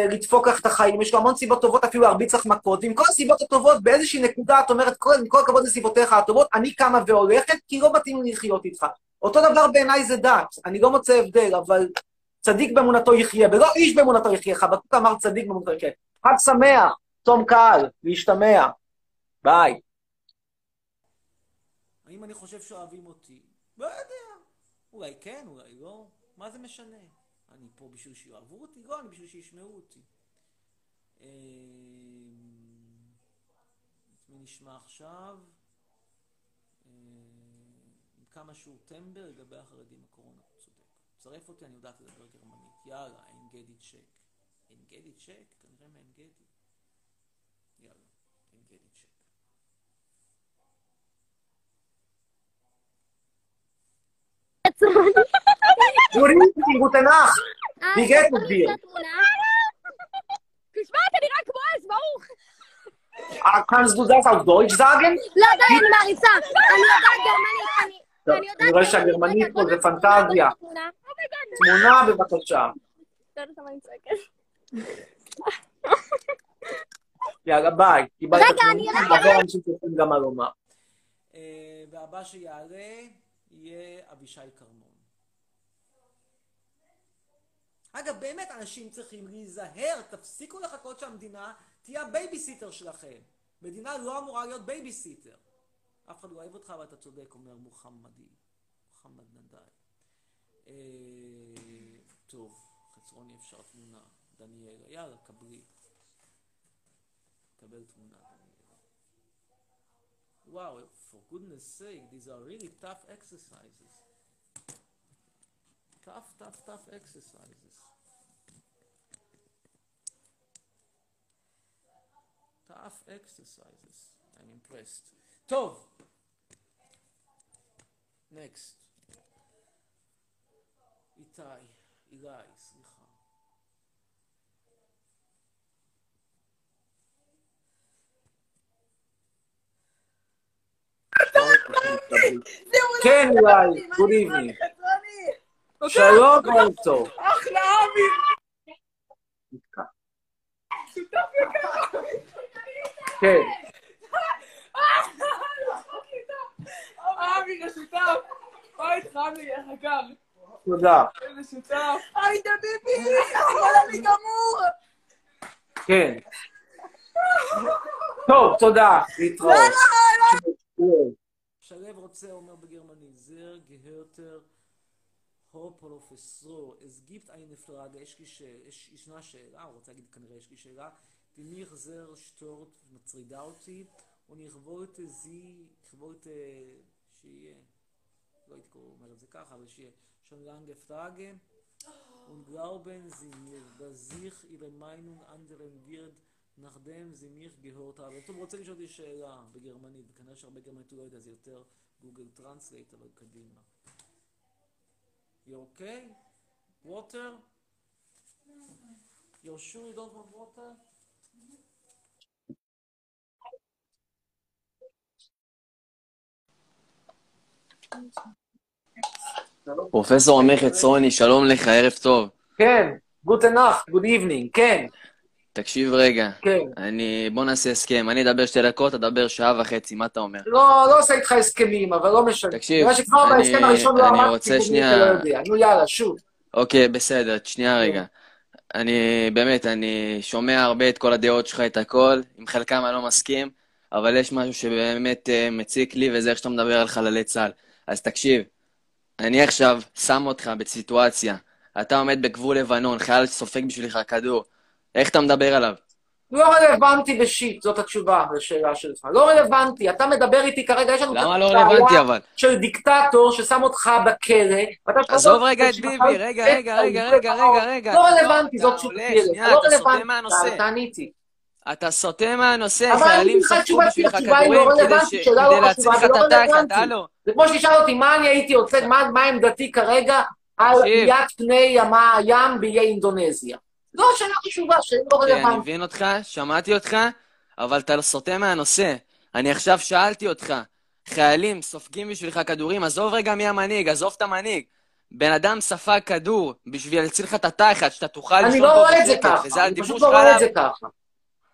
לדפוק לך את החיים, יש לו המון סיבות טובות, אפילו להרביץ לך מכות, ועם כל הסיבות הטובות, באיזושהי נקודה, את אומרת, כל הכבוד לסיבותיך הטובות, אני קמה והולכת, כי לא מתאים לי לחיות איתך. אותו דבר בעיניי זה דת, אני לא מוצא הבדל, אבל צדיק באמונתו יחיה, ולא איש באמונתו יחיה, חבקוק אמר צדיק באמונתו יחיה. חג שמח, צום קל, להשתמע. ביי. האם אני חושב שאוהבים אותי? לא יודע. אולי כן, אולי לא. מה זה משנה? אני פה בשביל שיאהבו אותי? לא, אני בשביל שישמעו אותי. מי נשמע עכשיו? עם כמה שהוא טמבר לגבי החרדים הקורונה. צודק. צרף אותי, אני יודעת לדבר גרמנית. יאללה, אין גדי צ'ק. אין גדי צ'ק? כנראה מה אין גדי. יאללה, אין גדי צ'ק. גורים, גוטנח, ניגד מגדיר. תשמע, אתה נראה כמו אז, ברוך. kannst du das auf Deutsch sagen? לא יודע, אני מעריצה. אני יודעת גרמנית. טוב, אני רואה שהגרמנית פה זה פנטזיה. תמונה בבקשה. יאללה, ביי. רגע, אני רגע. והבא שיעלה יהיה אבישי קרמון. אגב, באמת אנשים צריכים להיזהר, תפסיקו לחכות שהמדינה תהיה הבייביסיטר שלכם. מדינה לא אמורה להיות בייביסיטר. אף אחד לא אוהב אותך, אבל אתה צודק, אומר מוחמדי. מוחמד נדאי. טוב, חצרוני אפשר תמונה. דניאל, יאללה, קבלי. קבל תמונה. וואו, for goodness sake, these are really tough exercises. tough exercises. Tough exercises. I'm impressed. טוב. Next. אילי, סליחה. כן, אילי, גוליבי. שלום, אורצו. אחלה, אבי. נתקע. שותף יקרה. כן. אבי, השותף. אוי, חמי, איך אגב. תודה. איזה שותף. היי, דביבי, חולה לי גמור. כן. טוב, תודה. להתראות. שלב רוצה, אומר בגרמנית, זר גהרטר הופרופסור. אז גיפט אין פראגה, ישנה שאלה, הוא רוצה להגיד כנראה יש לי שאלה. תניח זר שטורט מצרידה אותי, ונכבור את זי, נכבור את שיהיה. לא הייתי אומר את זה ככה, אבל שיהיה. schon lange Frage und glauben Sie mir, dass ich Ihre Meinung anderen wird, nachdem Sie mich gehört haben. טוב, רוצה לשאול אותי שאלה בגרמנית, וכנראה שהרבה גרמנית לא יודע, אז יותר גוגל טרנסלייט, אבל קדימה. You okay? Water? You're sure you don't have water? פרופסור אמיר חצרוני, שלום לך, ערב טוב. כן, גוטן נאכט, גוד איבנינג, כן. תקשיב רגע. כן. בוא נעשה הסכם, אני אדבר 2 דקות, אדבר 1.5 שעות, מה אתה אומר? לא, לא עושה איתך הסכמים, אבל לא משנה. תקשיב, אני רוצה שנייה... נו יאללה, שוב. אוקיי, בסדר, שנייה רגע. אני שומע הרבה את כל הדעות שלך, את הכל, עם חלקם אני לא מסכים, אבל יש משהו שבאמת מציק לי, וזה איך שאתה מדבר על חללי צה"ל. אז תקשיב. אני עכשיו שם אותך בסיטואציה, אתה עומד בגבול לבנון, חייל סופג בשבילך כדור, איך אתה מדבר עליו? לא רלוונטי בשיט, זאת התשובה לשאלה שלך. לא רלוונטי, אתה מדבר איתי כרגע, יש לנו... למה לא רלוונטי אבל? של דיקטטור ששם אותך בכלא... עזוב רגע את ביבי, רגע. לא רלוונטי, זאת תשובה. לא רלוונטי, תעניתי. אתה סוטה מהנושא, חיילים ספקו בשבילך כדורים כדי להציל לך את הטקט, הלו. זה כמו ששאל אותי, מה אני הייתי עושה, מה עמדתי כרגע על יד פני הים באיי אינדונזיה. לא, שאלה חשובה, שאלה לא רלוונטית. כן, אני מבין אותך, שמעתי אותך, אבל אתה סוטה מהנושא. אני עכשיו שאלתי אותך, חיילים סופגים בשבילך כדורים, עזוב רגע מי המנהיג, עזוב את המנהיג. בן אדם ספג כדור בשביל להציל לך את הטקט, שאתה תוכל לשלום בו בשקט,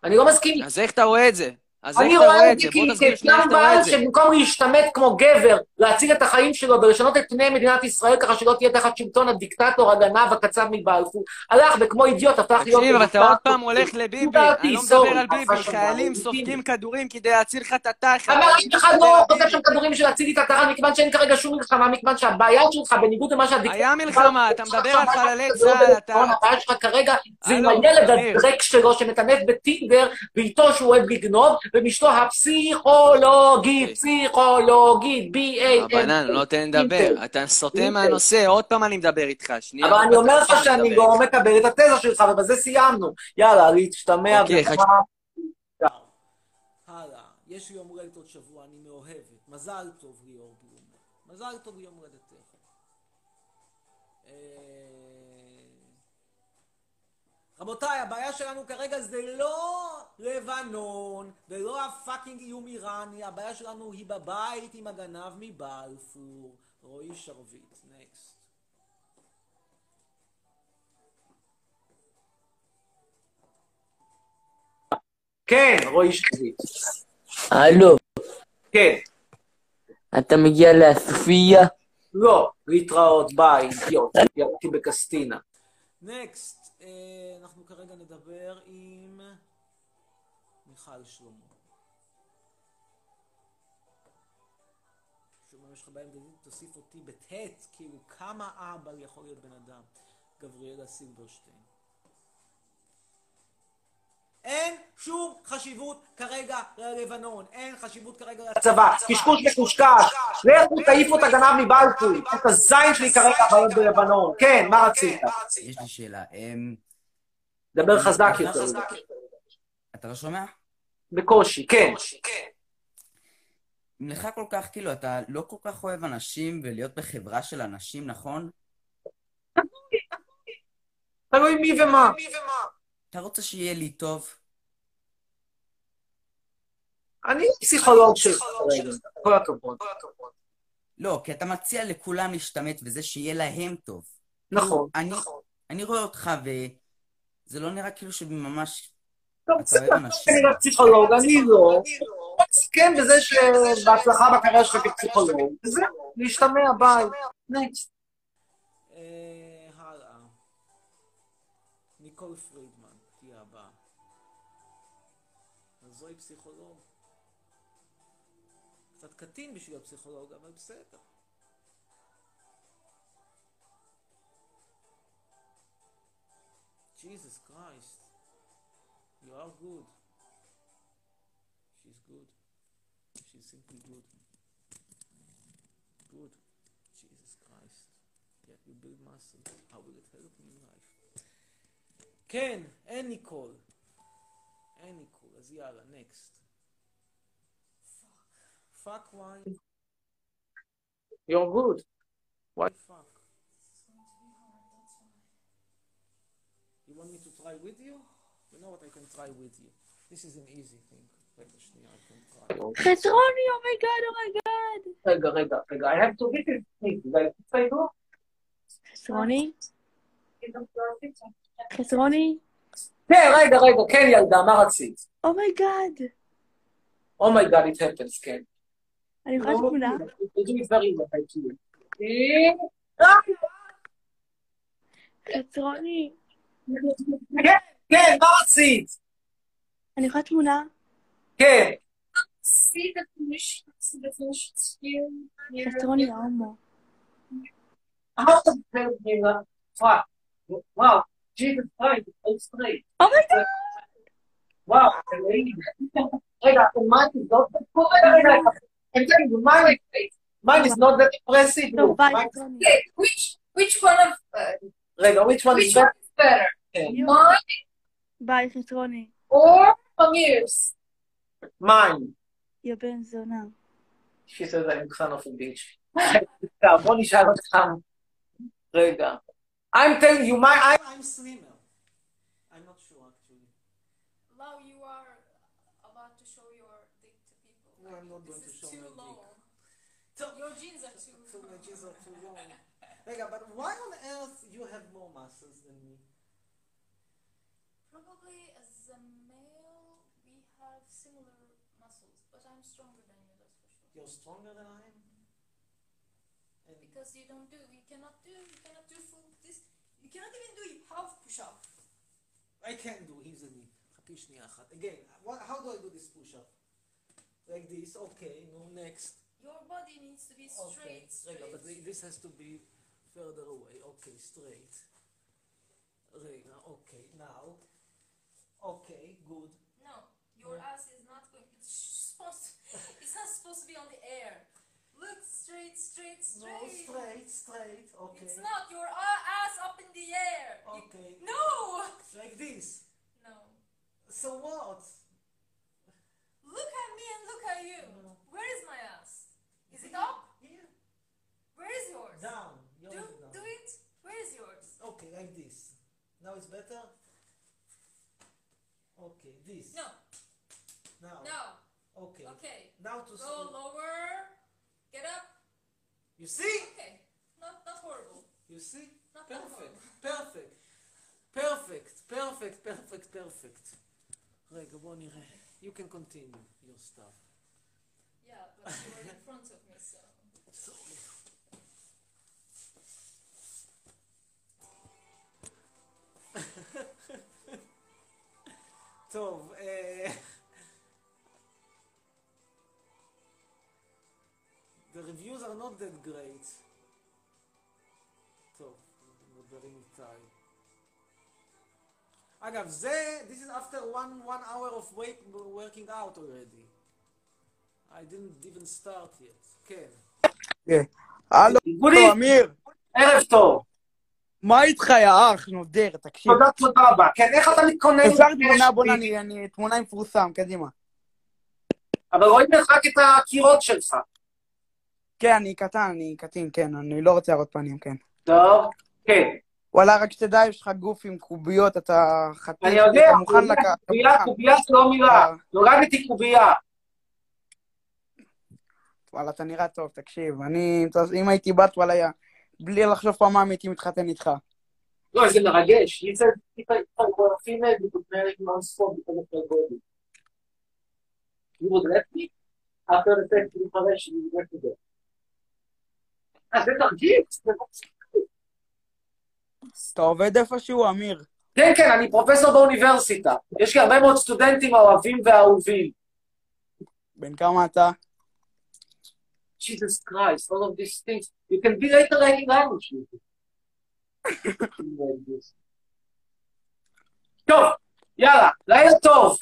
אני לא מסכים. אז איך אתה רואה את זה? אני רואה את זה כאסלאם בעל שבמקום להשתמט כמו גבר, להציל את החיים שלו ולשנות את פני מדינת ישראל ככה שלא תהיה תחת שלטון הדיקטטור, הגנב, הקצב מבלפור, הלך וכמו אידיוט הפך להיות... תקשיב, אתה עוד פעם הולך לביבי, אני לא מדבר על ביבי, חיילים סופגים כדורים כדי להציל לך את התחת. אבל אף אחד לא חושב שם כדורים של להציל את התחת, מכיוון שאין כרגע שום מלחמה, מכיוון שהבעיה שלך בניגוד למה שהדיקטטור... היה מלחמה, אתה מדבר על חללי צה"ל, אתה... הבעיה שלך כרגע זה עם הילד הדרק שלו שמתנף בטינדר ואיתו שהוא אוהב לגנוב ומשתו הפסיכולוגית, פסיכולוגית, B-A-M-A. הבנן, לא תן לדבר, אתה סוטה מהנושא, עוד פעם אני מדבר איתך, שנייה. אבל אני אומר לך שאני לא מקבל את התזה שלך, ובזה סיימנו. יאללה, להשתמע. הלאה, יש לי יום הולדת עוד שבוע, אני מאוהבת. מזל טוב ליאור בלומר. מזל טוב ליום הולדתך. רבותיי, הבעיה שלנו כרגע זה לא לבנון, ולא הפאקינג איום איראני, הבעיה שלנו היא בבית עם הגנב מבלפור. רועי שרביט, נקסט. כן, רועי שרביט. הלו. כן. אתה מגיע לאסופיה? לא, להתראות, ביי, ירדתי בקסטינה. נקסט. אנחנו כרגע נדבר עם מיכל שלום. שוב, יש לך בעיה, תוסיף אותי בתת, כאילו כמה אבא יכול להיות בן אדם. גבריאלה סילברשטיין. אין שום חשיבות כרגע ללבנון, אין חשיבות כרגע לצבא, קשקוש וקושקש, לכו תעיף אותה גנב מבלפור, את הזין שלי כרגע בעיות בלבנון, כן, מה רצית? יש לי שאלה, דבר חזק יותר. אתה לא שומע? בקושי, כן. לך כל כך, כאילו, אתה לא כל כך אוהב אנשים ולהיות בחברה של אנשים, נכון? תלוי מי ומה. אתה רוצה שיהיה לי טוב? אני פסיכולוג של כל הכבוד. לא, כי אתה מציע לכולם להשתמט וזה שיהיה להם טוב. נכון. אני רואה אותך וזה לא נראה כאילו שממש... טוב, בסדר, אני לא פסיכולוג, אני לא. כן, וזה שבהצלחה בקריירה שלך כפסיכולוג. זה, להשתמע, ביי. נקסט. הלאה. ניקול פרידמן. זוהי פסיכולוג. קצת קטין בשביל הפסיכולוג, אבל בסדר. Jesus Christ, you are good. She's good. She's simply good. Good. Jesus Christ. Yet you build muscles. How will it help me in life? כן, אין ניקול. אין ניקול, אז יאללה, נקסט. פאק וואי. You're good. Why fuck? You want me to try with you? You know what I can try with you. This is an easy thing. רגע, שנייה, I can try. חסרוני, oh my god, oh my god. רגע, I have to get it. חסרוני? חסרוני? כן, רגע, כן ילדה, מה רצית? Oh my god, it happens, כן. אני יכולה שכולה? תגידי דברים, אתה כאילו. חצרוני. כן, מה רצית? אני יכולה תמונה? כן. חצרוני, ההומו. וואו. Jesus Christ, I'm straight. Oh my God! Wow, I'm waiting. Rega, mine is not that depressive. I'm telling you, mine is not that depressive. No, which one of... Rega, which one is better? Mine? By Chitroni. Or Amir's? Mine. Your Benzona. She says I'm son of a bitch. בוא נשאל אותך. רגע. I'm telling you, I'm slimmer. I'm not sure actually. Now you are about to show your dick to people. No, I'm not going to show my dick. So your jeans are too long. So my jeans are too long. Rega, but why on earth you have more muscles than me? Probably as a male, we have similar muscles, but I'm stronger than you, that's for sure. You're stronger than I am? Because you cannot do full this, you cannot even do half push-up. I can do, here's a knee. חכי שנייה אחת. Again, how do I do this push-up? Like this, okay, no, next. Your body needs to be straight, straight. רגע, but this has to be further away, okay, straight. רגע, okay, now. Okay, good. No, your ass is not going, it's not supposed to be on the air. Look straight. No, straight, okay. It's not your ass up in the air. Okay. No! Like this? No. So what? Look at me and look at you. No. Where is my ass? Is it up? Yeah. Where is yours? Down. Do it. Where is yours? Okay, like this. Now it's better? Okay, this. No. Now. Okay. Now to go lower. Get up. You see? Okay. Not horrible. You see? Not perfect. Perfect. רגע, בוא נראה. You can continue your stuff. Yeah, but you were in front of me, so... Sorry. טוב, The reviews are not that great. טוב, מדברים איתי. אגב, זה, this is after one hour of working out already. I didn't even start yet. כן. הלו, אמיר. ערב טוב. מה איתך, יאח? נודר, תקשיב. תודה רבה. כן, איך אתה מתכונן? אפשר תמונה, בוא נעני, תמונה עם פורסם, קדימה. אבל רואים לך רק את הקירות שלך. כן, אני קטן, אני קטין, כן, אני לא רוצה להראות פנים, כן. טוב, כן. וואלה, רק שתדע, יש לך גוף עם קוביות, אתה חתיך, אני יודע, קובייה לא מילה, נולדתי קובייה. וואלה, אתה נראה טוב, תקשיב, אם הייתי בת, וואלה, בלי לחשוב פעמיים הייתי מתחתן איתך. לא, זה מרגש, איזה פרגורפים ודוגנריק מאוספורט בכל פרגורים. You would let me? After the fact, you would let me go. זה תרגיל, זה תרגיל. אתה עובד איפשהו, אמיר? כן, כן, אני פרופסור באוניברסיטה. יש לי הרבה מאוד סטודנטים אוהבים ואהובים. בן כמה אתה? Jesus Christ, all of these things. You can be later any language. טוב, יאללה, לילה טוב.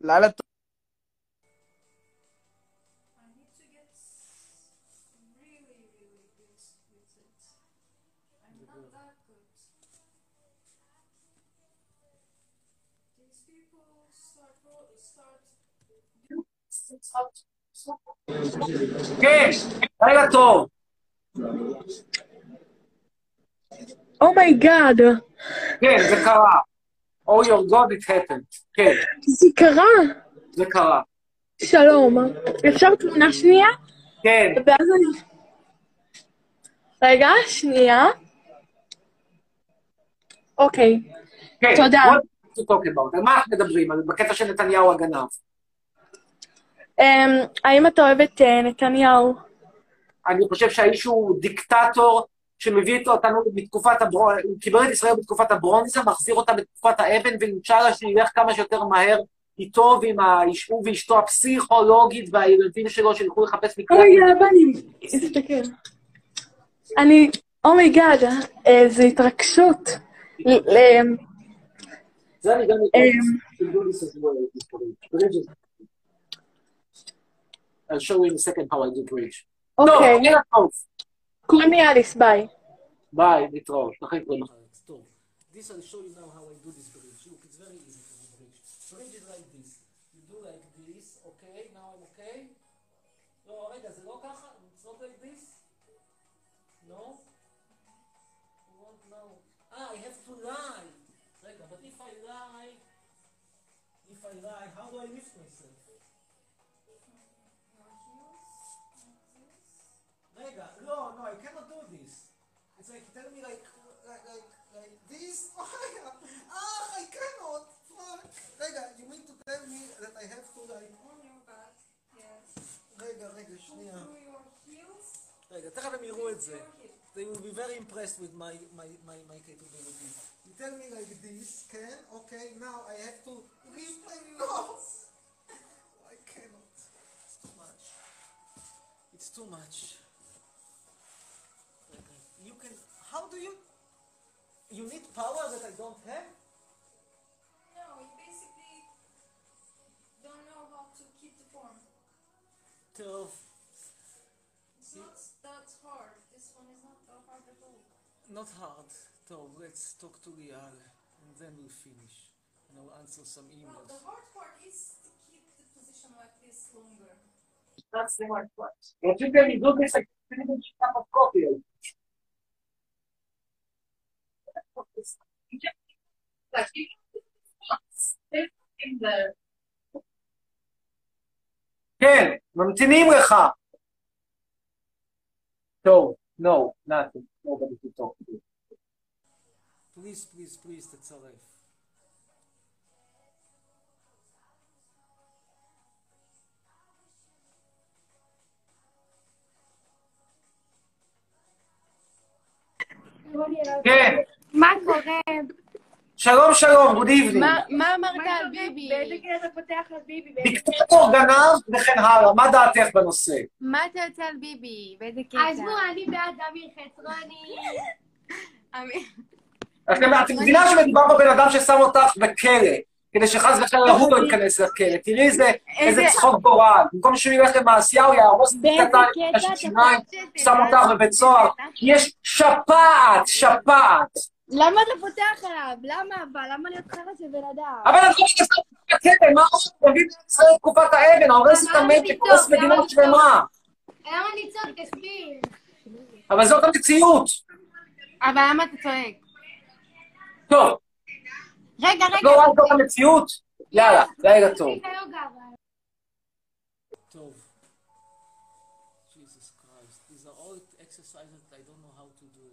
לילה טוב. כן, לילה טוב. אומייגאד. כן, זה קרה. Oh your God, it happened. כן. זה קרה? זה קרה. שלום. אפשר תמונה שנייה? כן. ואז אני... רגע, שנייה. אוקיי. תודה. מה אנחנו מדברים? בקטע של נתניהו הגנב. האם אתה אוהב את נתניהו? אני חושב שהאיש הוא דיקטטור שמביא אותנו בתקופת הברונזה, הוא קיבל את ישראל בתקופת הברונזה, מחזיר אותה בתקופת האבן, ואינשאללה שילך כמה שיותר מהר איתו ועם האישו ואשתו הפסיכולוגית והילדים שלו שילכו לחפש מקלט. אוי, אבא, איזה תקר. אני, אומייגאד, זו התרגשות. זה אני גם נתראה. I'll show you in a second how I do British. Okay. No, get out. Call me Alice, bye. Bye, Nitro. This I'll show you now how I do this British. Look, it's very easy to do British. British is like this. You do like this, okay, now I'm okay. No, רגע, זה לא ככה? It's not like this? No? You won't know. I have to lie. רגע, but if I lie, how do I lift myself? רגע, לא, no, I cannot do this. It's like, tell me like this. Oh, רגע, I cannot. רגע, you mean to tell me that I have to like... On your back, yes. רגע, שנייה. On your heels. רגע, תכף הם יראו את זה. They will be very impressed with my capability. You tell me like this, כן? Okay, now I have to lift my nose. I cannot. It's too much. It's too much. You can, how do you, you need power that I don't have? No, you basically don't know how to keep the form. Tough. It's not that hard. This one is not that hard at all. Not hard. So let's talk to Lial and then we'll finish. And I'll answer some emails. No, the hard part is to keep the position like this longer. That's the hard part. But you can do this like a finished cup of coffee. You just need to like, you need to step in there. כן, ממתינים לך. No, no, nothing. Nobody to talk to you. Please, תצרף. כן. מה קורה? שלום, good evening. מה אמרת על ביבי? באיזה גיל אתה פותח על ביבי? דיקטטור גנב וכן הלאה, מה דעתך בנושא? מה אתה יוצא על ביבי? באיזה קטע? אז בואו, אני בעד אמיר חצרוני. אמיר. את מבינה שמדובר בבן אדם ששם אותך בכלא, כדי שחס וחלילה הוא לא ייכנס לכלא. תראי איזה צחוק גורל. במקום שהוא ילך למעשייה, הוא יהרוס קטן, שם אותך בבית סוהר. יש שפעת, שפעת. למה אתה פותח עליו? למה להיות חרא של בן אדם? אבל אני חושב את הכלא, מה הוא מביא לישראל תקופת האבן, ההורס את המתק, הורס מדינות שלמה. למה ניצור, תסביר? אבל זאת המציאות. אבל למה אתה צועק? טוב. רגע. לא רק זאת המציאות? יאללה, לילה טוב. טוב. Jesus Christ, these are all exercises I don't know how to do.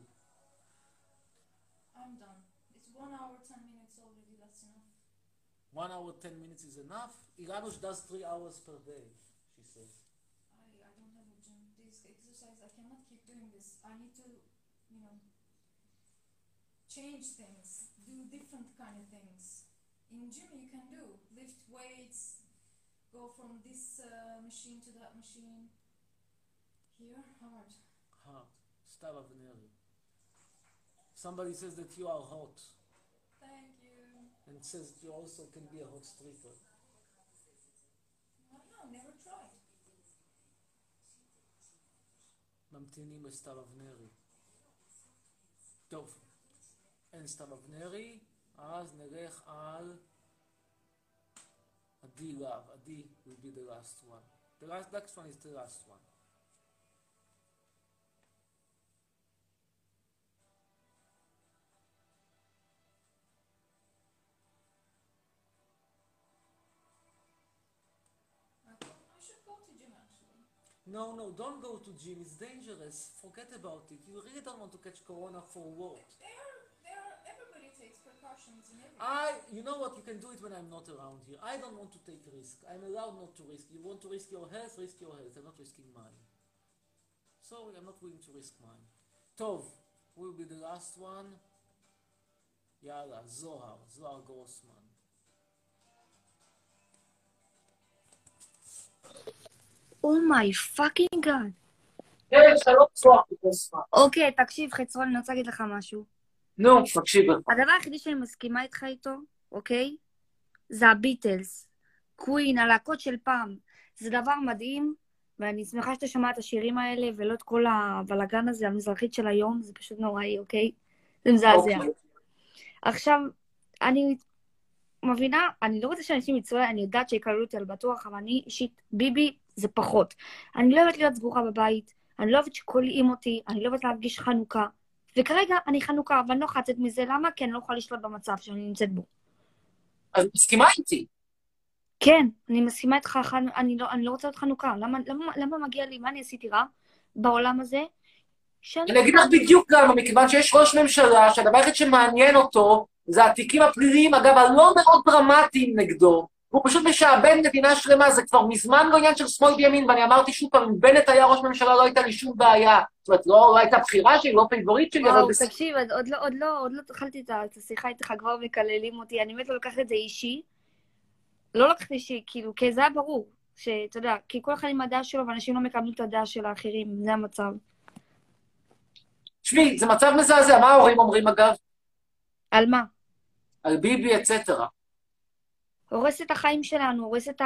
I'm done. It's 1 hour 10 minutes already, that's enough. 1 hour 10 minutes is enough? Iranush does 3 hours per day, she says. I don't have a gym. This exercise, I cannot keep doing this. I need to, you know, change things, do different kind of things. In gym you can do, lift weights, go from this machine to that machine. Here, hard. Hard. Stava Veneri. Somebody says that you are hot. Thank you. And says you also can be a hot stripper. No, no, never tried. ממתינים לסתיו אבנרי. טוב. אין סתיו אבנרי, אז נלך על עדי רב. עדי will be the last one. The next one is the last one. No, no, don't go to gym, it's dangerous, forget about it. You really don't want to catch Corona for what? Everybody takes precautions and everything. You know what, you can do it when I'm not around here. I don't want to take risk, I'm allowed not to risk. You want to risk your health, I'm not risking mine. Sorry, I'm not willing to risk mine. Tov, will be the last one. Yalla, Zohar Grossman. Oh my fucking god. אוקיי, תקשיב חצרון, אני רוצה להגיד לך משהו. נו, תקשיב. הדבר היחידי שאני מסכימה איתך איתו, אוקיי? זה הביטלס, קווין, הלהקות של פעם. זה דבר מדהים, ואני שמחה שאתה שמעת את השירים האלה, ולא את כל הבלגן הזה, המזרחית של היום, זה פשוט נוראי, אוקיי? זה מזעזע. עכשיו, אני מבינה, אני לא רוצה שאנשים יצאו, אני יודעת שיקללו אותי על בטוח, אבל אני אישית, ביבי, זה פחות. אני לא אוהבת להיות סגורה בבית, אני לא אוהבת שקולעים אותי, אני לא אוהבת להפגיש חנוכה, וכרגע אני חנוכה, אבל אני לא יכולה לצאת מזה, למה? כי אני לא יכולה לשלוט במצב שאני נמצאת בו. אז מסכימה איתי. כן, אני מסכימה איתך, אני לא רוצה להיות חנוכה, למה מגיע לי, מה אני עשיתי רע בעולם הזה? אני אגיד לך בדיוק גם, מכיוון שיש ראש ממשלה, שהדבר אחד שמעניין אותו, זה התיקים הפליליים, אגב, הלא מאוד דרמטיים נגדו, הוא פשוט משעבן מדינה שלמה, זה כבר מזמן לא עניין של שמאל וימין, ואני אמרתי שוב פעם, אם בנט היה ראש ממשלה, לא הייתה לי שום בעיה. זאת אומרת, לא הייתה בחירה שלי, לא פייבורית שלי, אבל... תקשיב, עוד לא התחלתי את השיחה איתך, כבר מקללים אותי, אני באמת לא לקחת את זה אישי, לא לקחת אישי, כאילו, כי זה היה ברור, שאתה יודע, כי כל אחד עם הדעה שלו, ואנשים לא מקבלים את הדעה של האחרים, זה המצב. שמי, זה מצב מזעזע, מה ההורים אומרים אגב? על מה? על ביבי, אצטרה. הורס את החיים שלנו, הורס את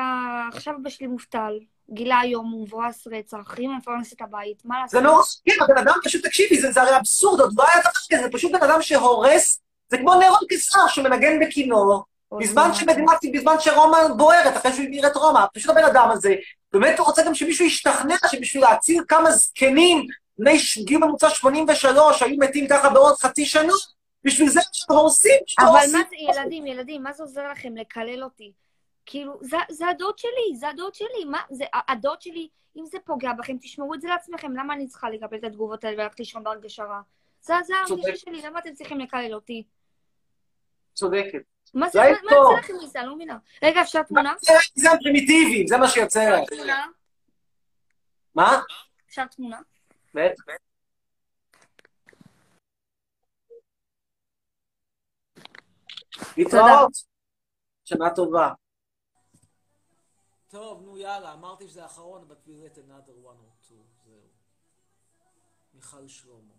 עכשיו בשלי מובטל, גילה היום, הוא מבועס רצח, אם מפרנס את הבית, מה לעשות? זה לא הורס, כן, הבן אדם פשוט, תקשיבי, זה הרי אבסורד, עוד לא היה דבר, זה פשוט בן אדם שהורס, זה כמו נרון קיסר שמנגן בכינור, בזמן שרומא בוערת, אחרי שהוא יראה את רומא, פשוט הבן אדם הזה, באמת הוא רוצה גם שמישהו ישתכנע, שבשביל להציל כמה זקנים, בני גיל ממוצע 83, היו מתים ככה בעוד חצי שנה, בשביל זה שהורסים, אבל מה זה, ילדים, מה זה עוזר לכם לקלל אותי? כאילו, זה הדוד שלי, מה, זה הדוד שלי, אם זה פוגע בכם, תשמרו את זה לעצמכם, למה אני צריכה לקבל את התגובות האלה ולכת לישון בהרגשה רע? זה ההרגשה שלי, למה אתם צריכים לקלל אותי? צודקת. מה זה לכם מזה? אני לא מבינה. רגע, אפשר תמונה? זה הפרימיטיבי, זה מה שיוצא לך. מה? אפשר תמונה? בטח. להתראות. שנה טובה. טוב, נו יאללה, אמרתי שזה האחרון, but we let another one or two. זהו. מיכל שלמה.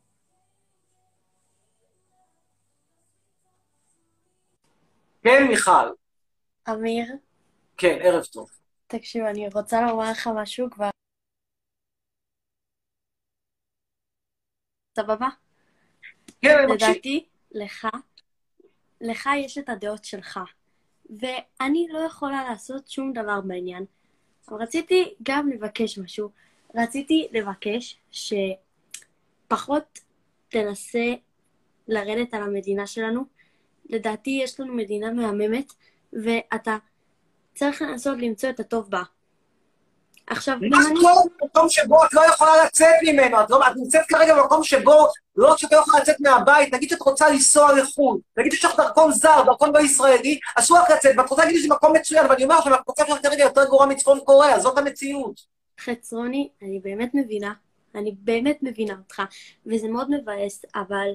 כן, מיכל. אמיר? כן, ערב טוב. תקשיב, אני רוצה לומר לך משהו כבר. סבבה? כן, אני מקשיב. לדעתי, לך יש את הדעות שלך, ואני לא יכולה לעשות שום דבר בעניין. רציתי גם לבקש משהו. רציתי לבקש שפחות תנסה לרדת על המדינה שלנו. לדעתי יש לנו מדינה מהממת, ואתה צריך לנסות למצוא את הטוב בה. עכשיו, במקום שבו את לא יכולה לצאת ממנו, את נמצאת כרגע במקום שבו לא שאתה יכולה לצאת מהבית, נגיד שאת רוצה לנסוע לחו"ל, נגיד שיש לך דרכון זר, דרכון בישראלי, אסור לך לצאת, ואת רוצה להגיד שזה מקום מצוין, ואני אומר שאני רוצה לך כרגע יותר גרוע מצפון קוריאה, זאת המציאות. חצרוני, אני באמת מבינה אותך, וזה מאוד מבאס, אבל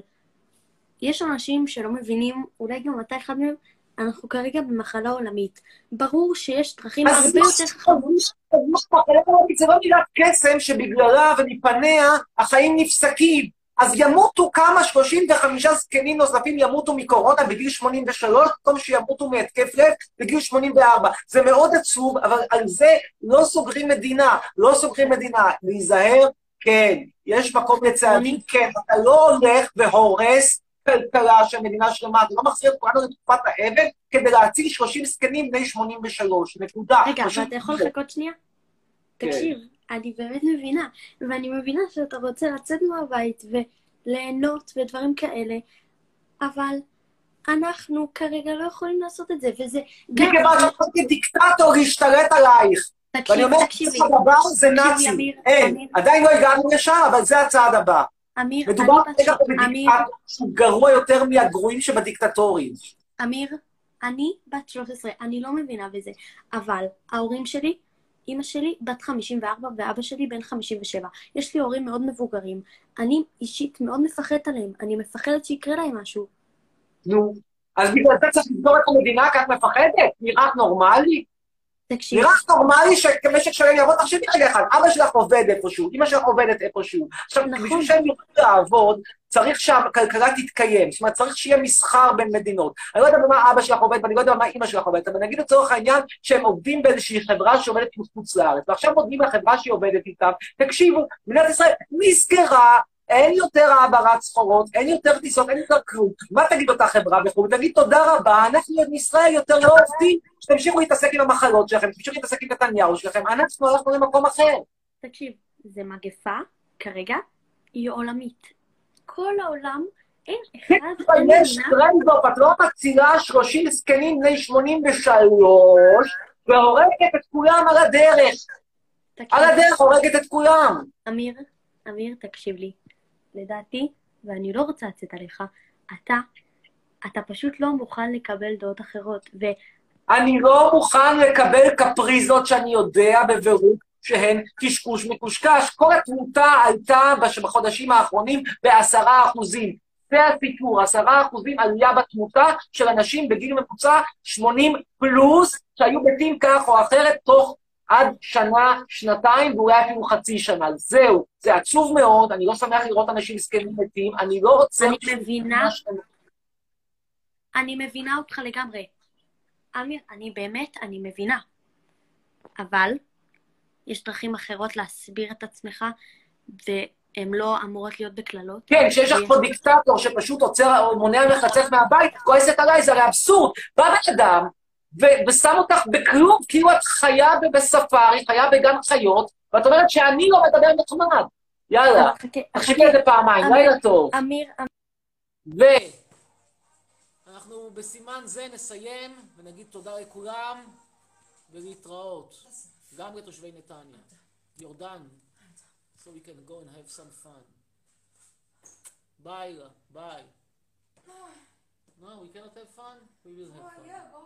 יש אנשים שלא מבינים, אולי גם אתה אחד מהם, אנחנו כרגע במחלה עולמית. ברור שיש דרכים הרבה יותר חכמות. אז מחלה עולמית, זה לא מילת קסם שבגללה ומפניה החיים נפסקים. אז ימותו כמה 35 זקנים נוספים ימותו מקורונה בגיל 83, במקום שימותו מהתקף לב בגיל 84. זה מאוד עצוב, אבל על זה לא סוגרים מדינה. לא סוגרים מדינה. להיזהר, כן. יש מקום לצעדים, כן. אתה לא הולך והורס כלכלה של מדינה שלמה, אתה לא מחזיר את כולנו לתקופת האבן, כדי להציל 30 זקנים בני 83, נקודה. רגע, ואתה יכול לחכות שנייה? תקשיב, אני באמת מבינה, ואני מבינה שאתה רוצה לצאת מהבית וליהנות ודברים כאלה, אבל אנחנו כרגע לא יכולים לעשות את זה, וזה גם... מכיוון שאתה כדיקטטור להשתלט עלייך. ואני אומר, הצעד הבא זה נאצי. אין, עדיין לא הגענו לשם, אבל זה הצעד הבא. אמיר, מדובר רגע בדיקטטור שהוא גרוע יותר מהגרועים שבדיקטטורים. אמיר, אני בת 13, אני לא מבינה בזה, אבל ההורים שלי, אמא שלי בת 54 ואבא שלי בן 57. יש לי הורים מאוד מבוגרים, אני אישית מאוד מפחדת עליהם, אני מפחדת שיקרה להם משהו. נו, אז בגלל זה צריך לסגור את המדינה כי את מפחדת? נראה נורמלי? נראה נורמלי שמשק שלהם יעבוד, תחשבי רגע אחד, אבא שלך עובד איפשהו, אמא שלך עובדת איפשהו. עכשיו, בשביל שהם יוכלו לעבוד, צריך שהכלכלה תתקיים, זאת אומרת, צריך שיהיה מסחר בין מדינות. אני לא יודע במה אבא שלך עובד, ואני לא יודע במה אמא שלך עובדת, אבל נגיד לצורך העניין שהם עובדים באיזושהי חברה שעובדת מחוץ לארץ, ועכשיו עובדים לחברה שהיא עובדת איתם, תקשיבו, מדינת ישראל נסגרה, אין יותר העברת סחורות, אין יותר טיסות, אין יותר כלום. מה תגיד אותה חברה בחו"ל? תגיד תודה רבה, אנחנו מישראל יותר לא עובדים, שתמשיכו להתעסק עם המחלות שלכם, תמשיכו להתעסק עם נתניהו שלכם, אנחנו הולכנו למקום אחר. תקשיב, זה מגפה, כרגע, היא עולמית. כל העולם, אין אחד... יש טרנדופ, את לא מצילה 30 זקנים בני 83, והורגת את כולם על הדרך. על הדרך הורגת את כולם. אמיר, תקשיב לי. לדעתי, ואני לא רוצה לצאת עליך, אתה פשוט לא מוכן לקבל דעות אחרות, ו... אני לא מוכן לקבל קפריזות שאני יודע בבירוק שהן קשקוש מקושקש. כל התמותה עלתה בחודשים האחרונים ב10%. זה הסיפור, 10% עלייה בתמותה של אנשים בגיל ממוצע 80+, שהיו מתים כך או אחרת תוך עד שנה, שנתיים, ואולי אפילו חצי שנה. זהו, זה עצוב מאוד, אני לא שמח לראות אנשים זקנים מתים, אני לא רוצה... אני מבינה אותך לגמרי. אמיר, אני באמת מבינה. אבל יש דרכים אחרות להסביר את עצמך, והן לא אמורות להיות בכללות. כן, שיש לך פה דיקטטור שפשוט עוצר או מונע לך לצאת מהבית, את כועסת עליי, זה הרי אבסורד. בא באדם, ושם אותך בכלום, כאילו את חיה בספארי, חיה בגן חיות, ואת אומרת שאני לא מדבר נחמד. יאללה, תחשבי על זה פעמיים, לילה טוב. אמיר. ואנחנו בסימן זה נסיים, ונגיד תודה לכולם, ולהתראות. גם לתושבי נתניה. יורדן, so we can go and have some fun. Bye, bye. No, we cannot have fun? We will have fun.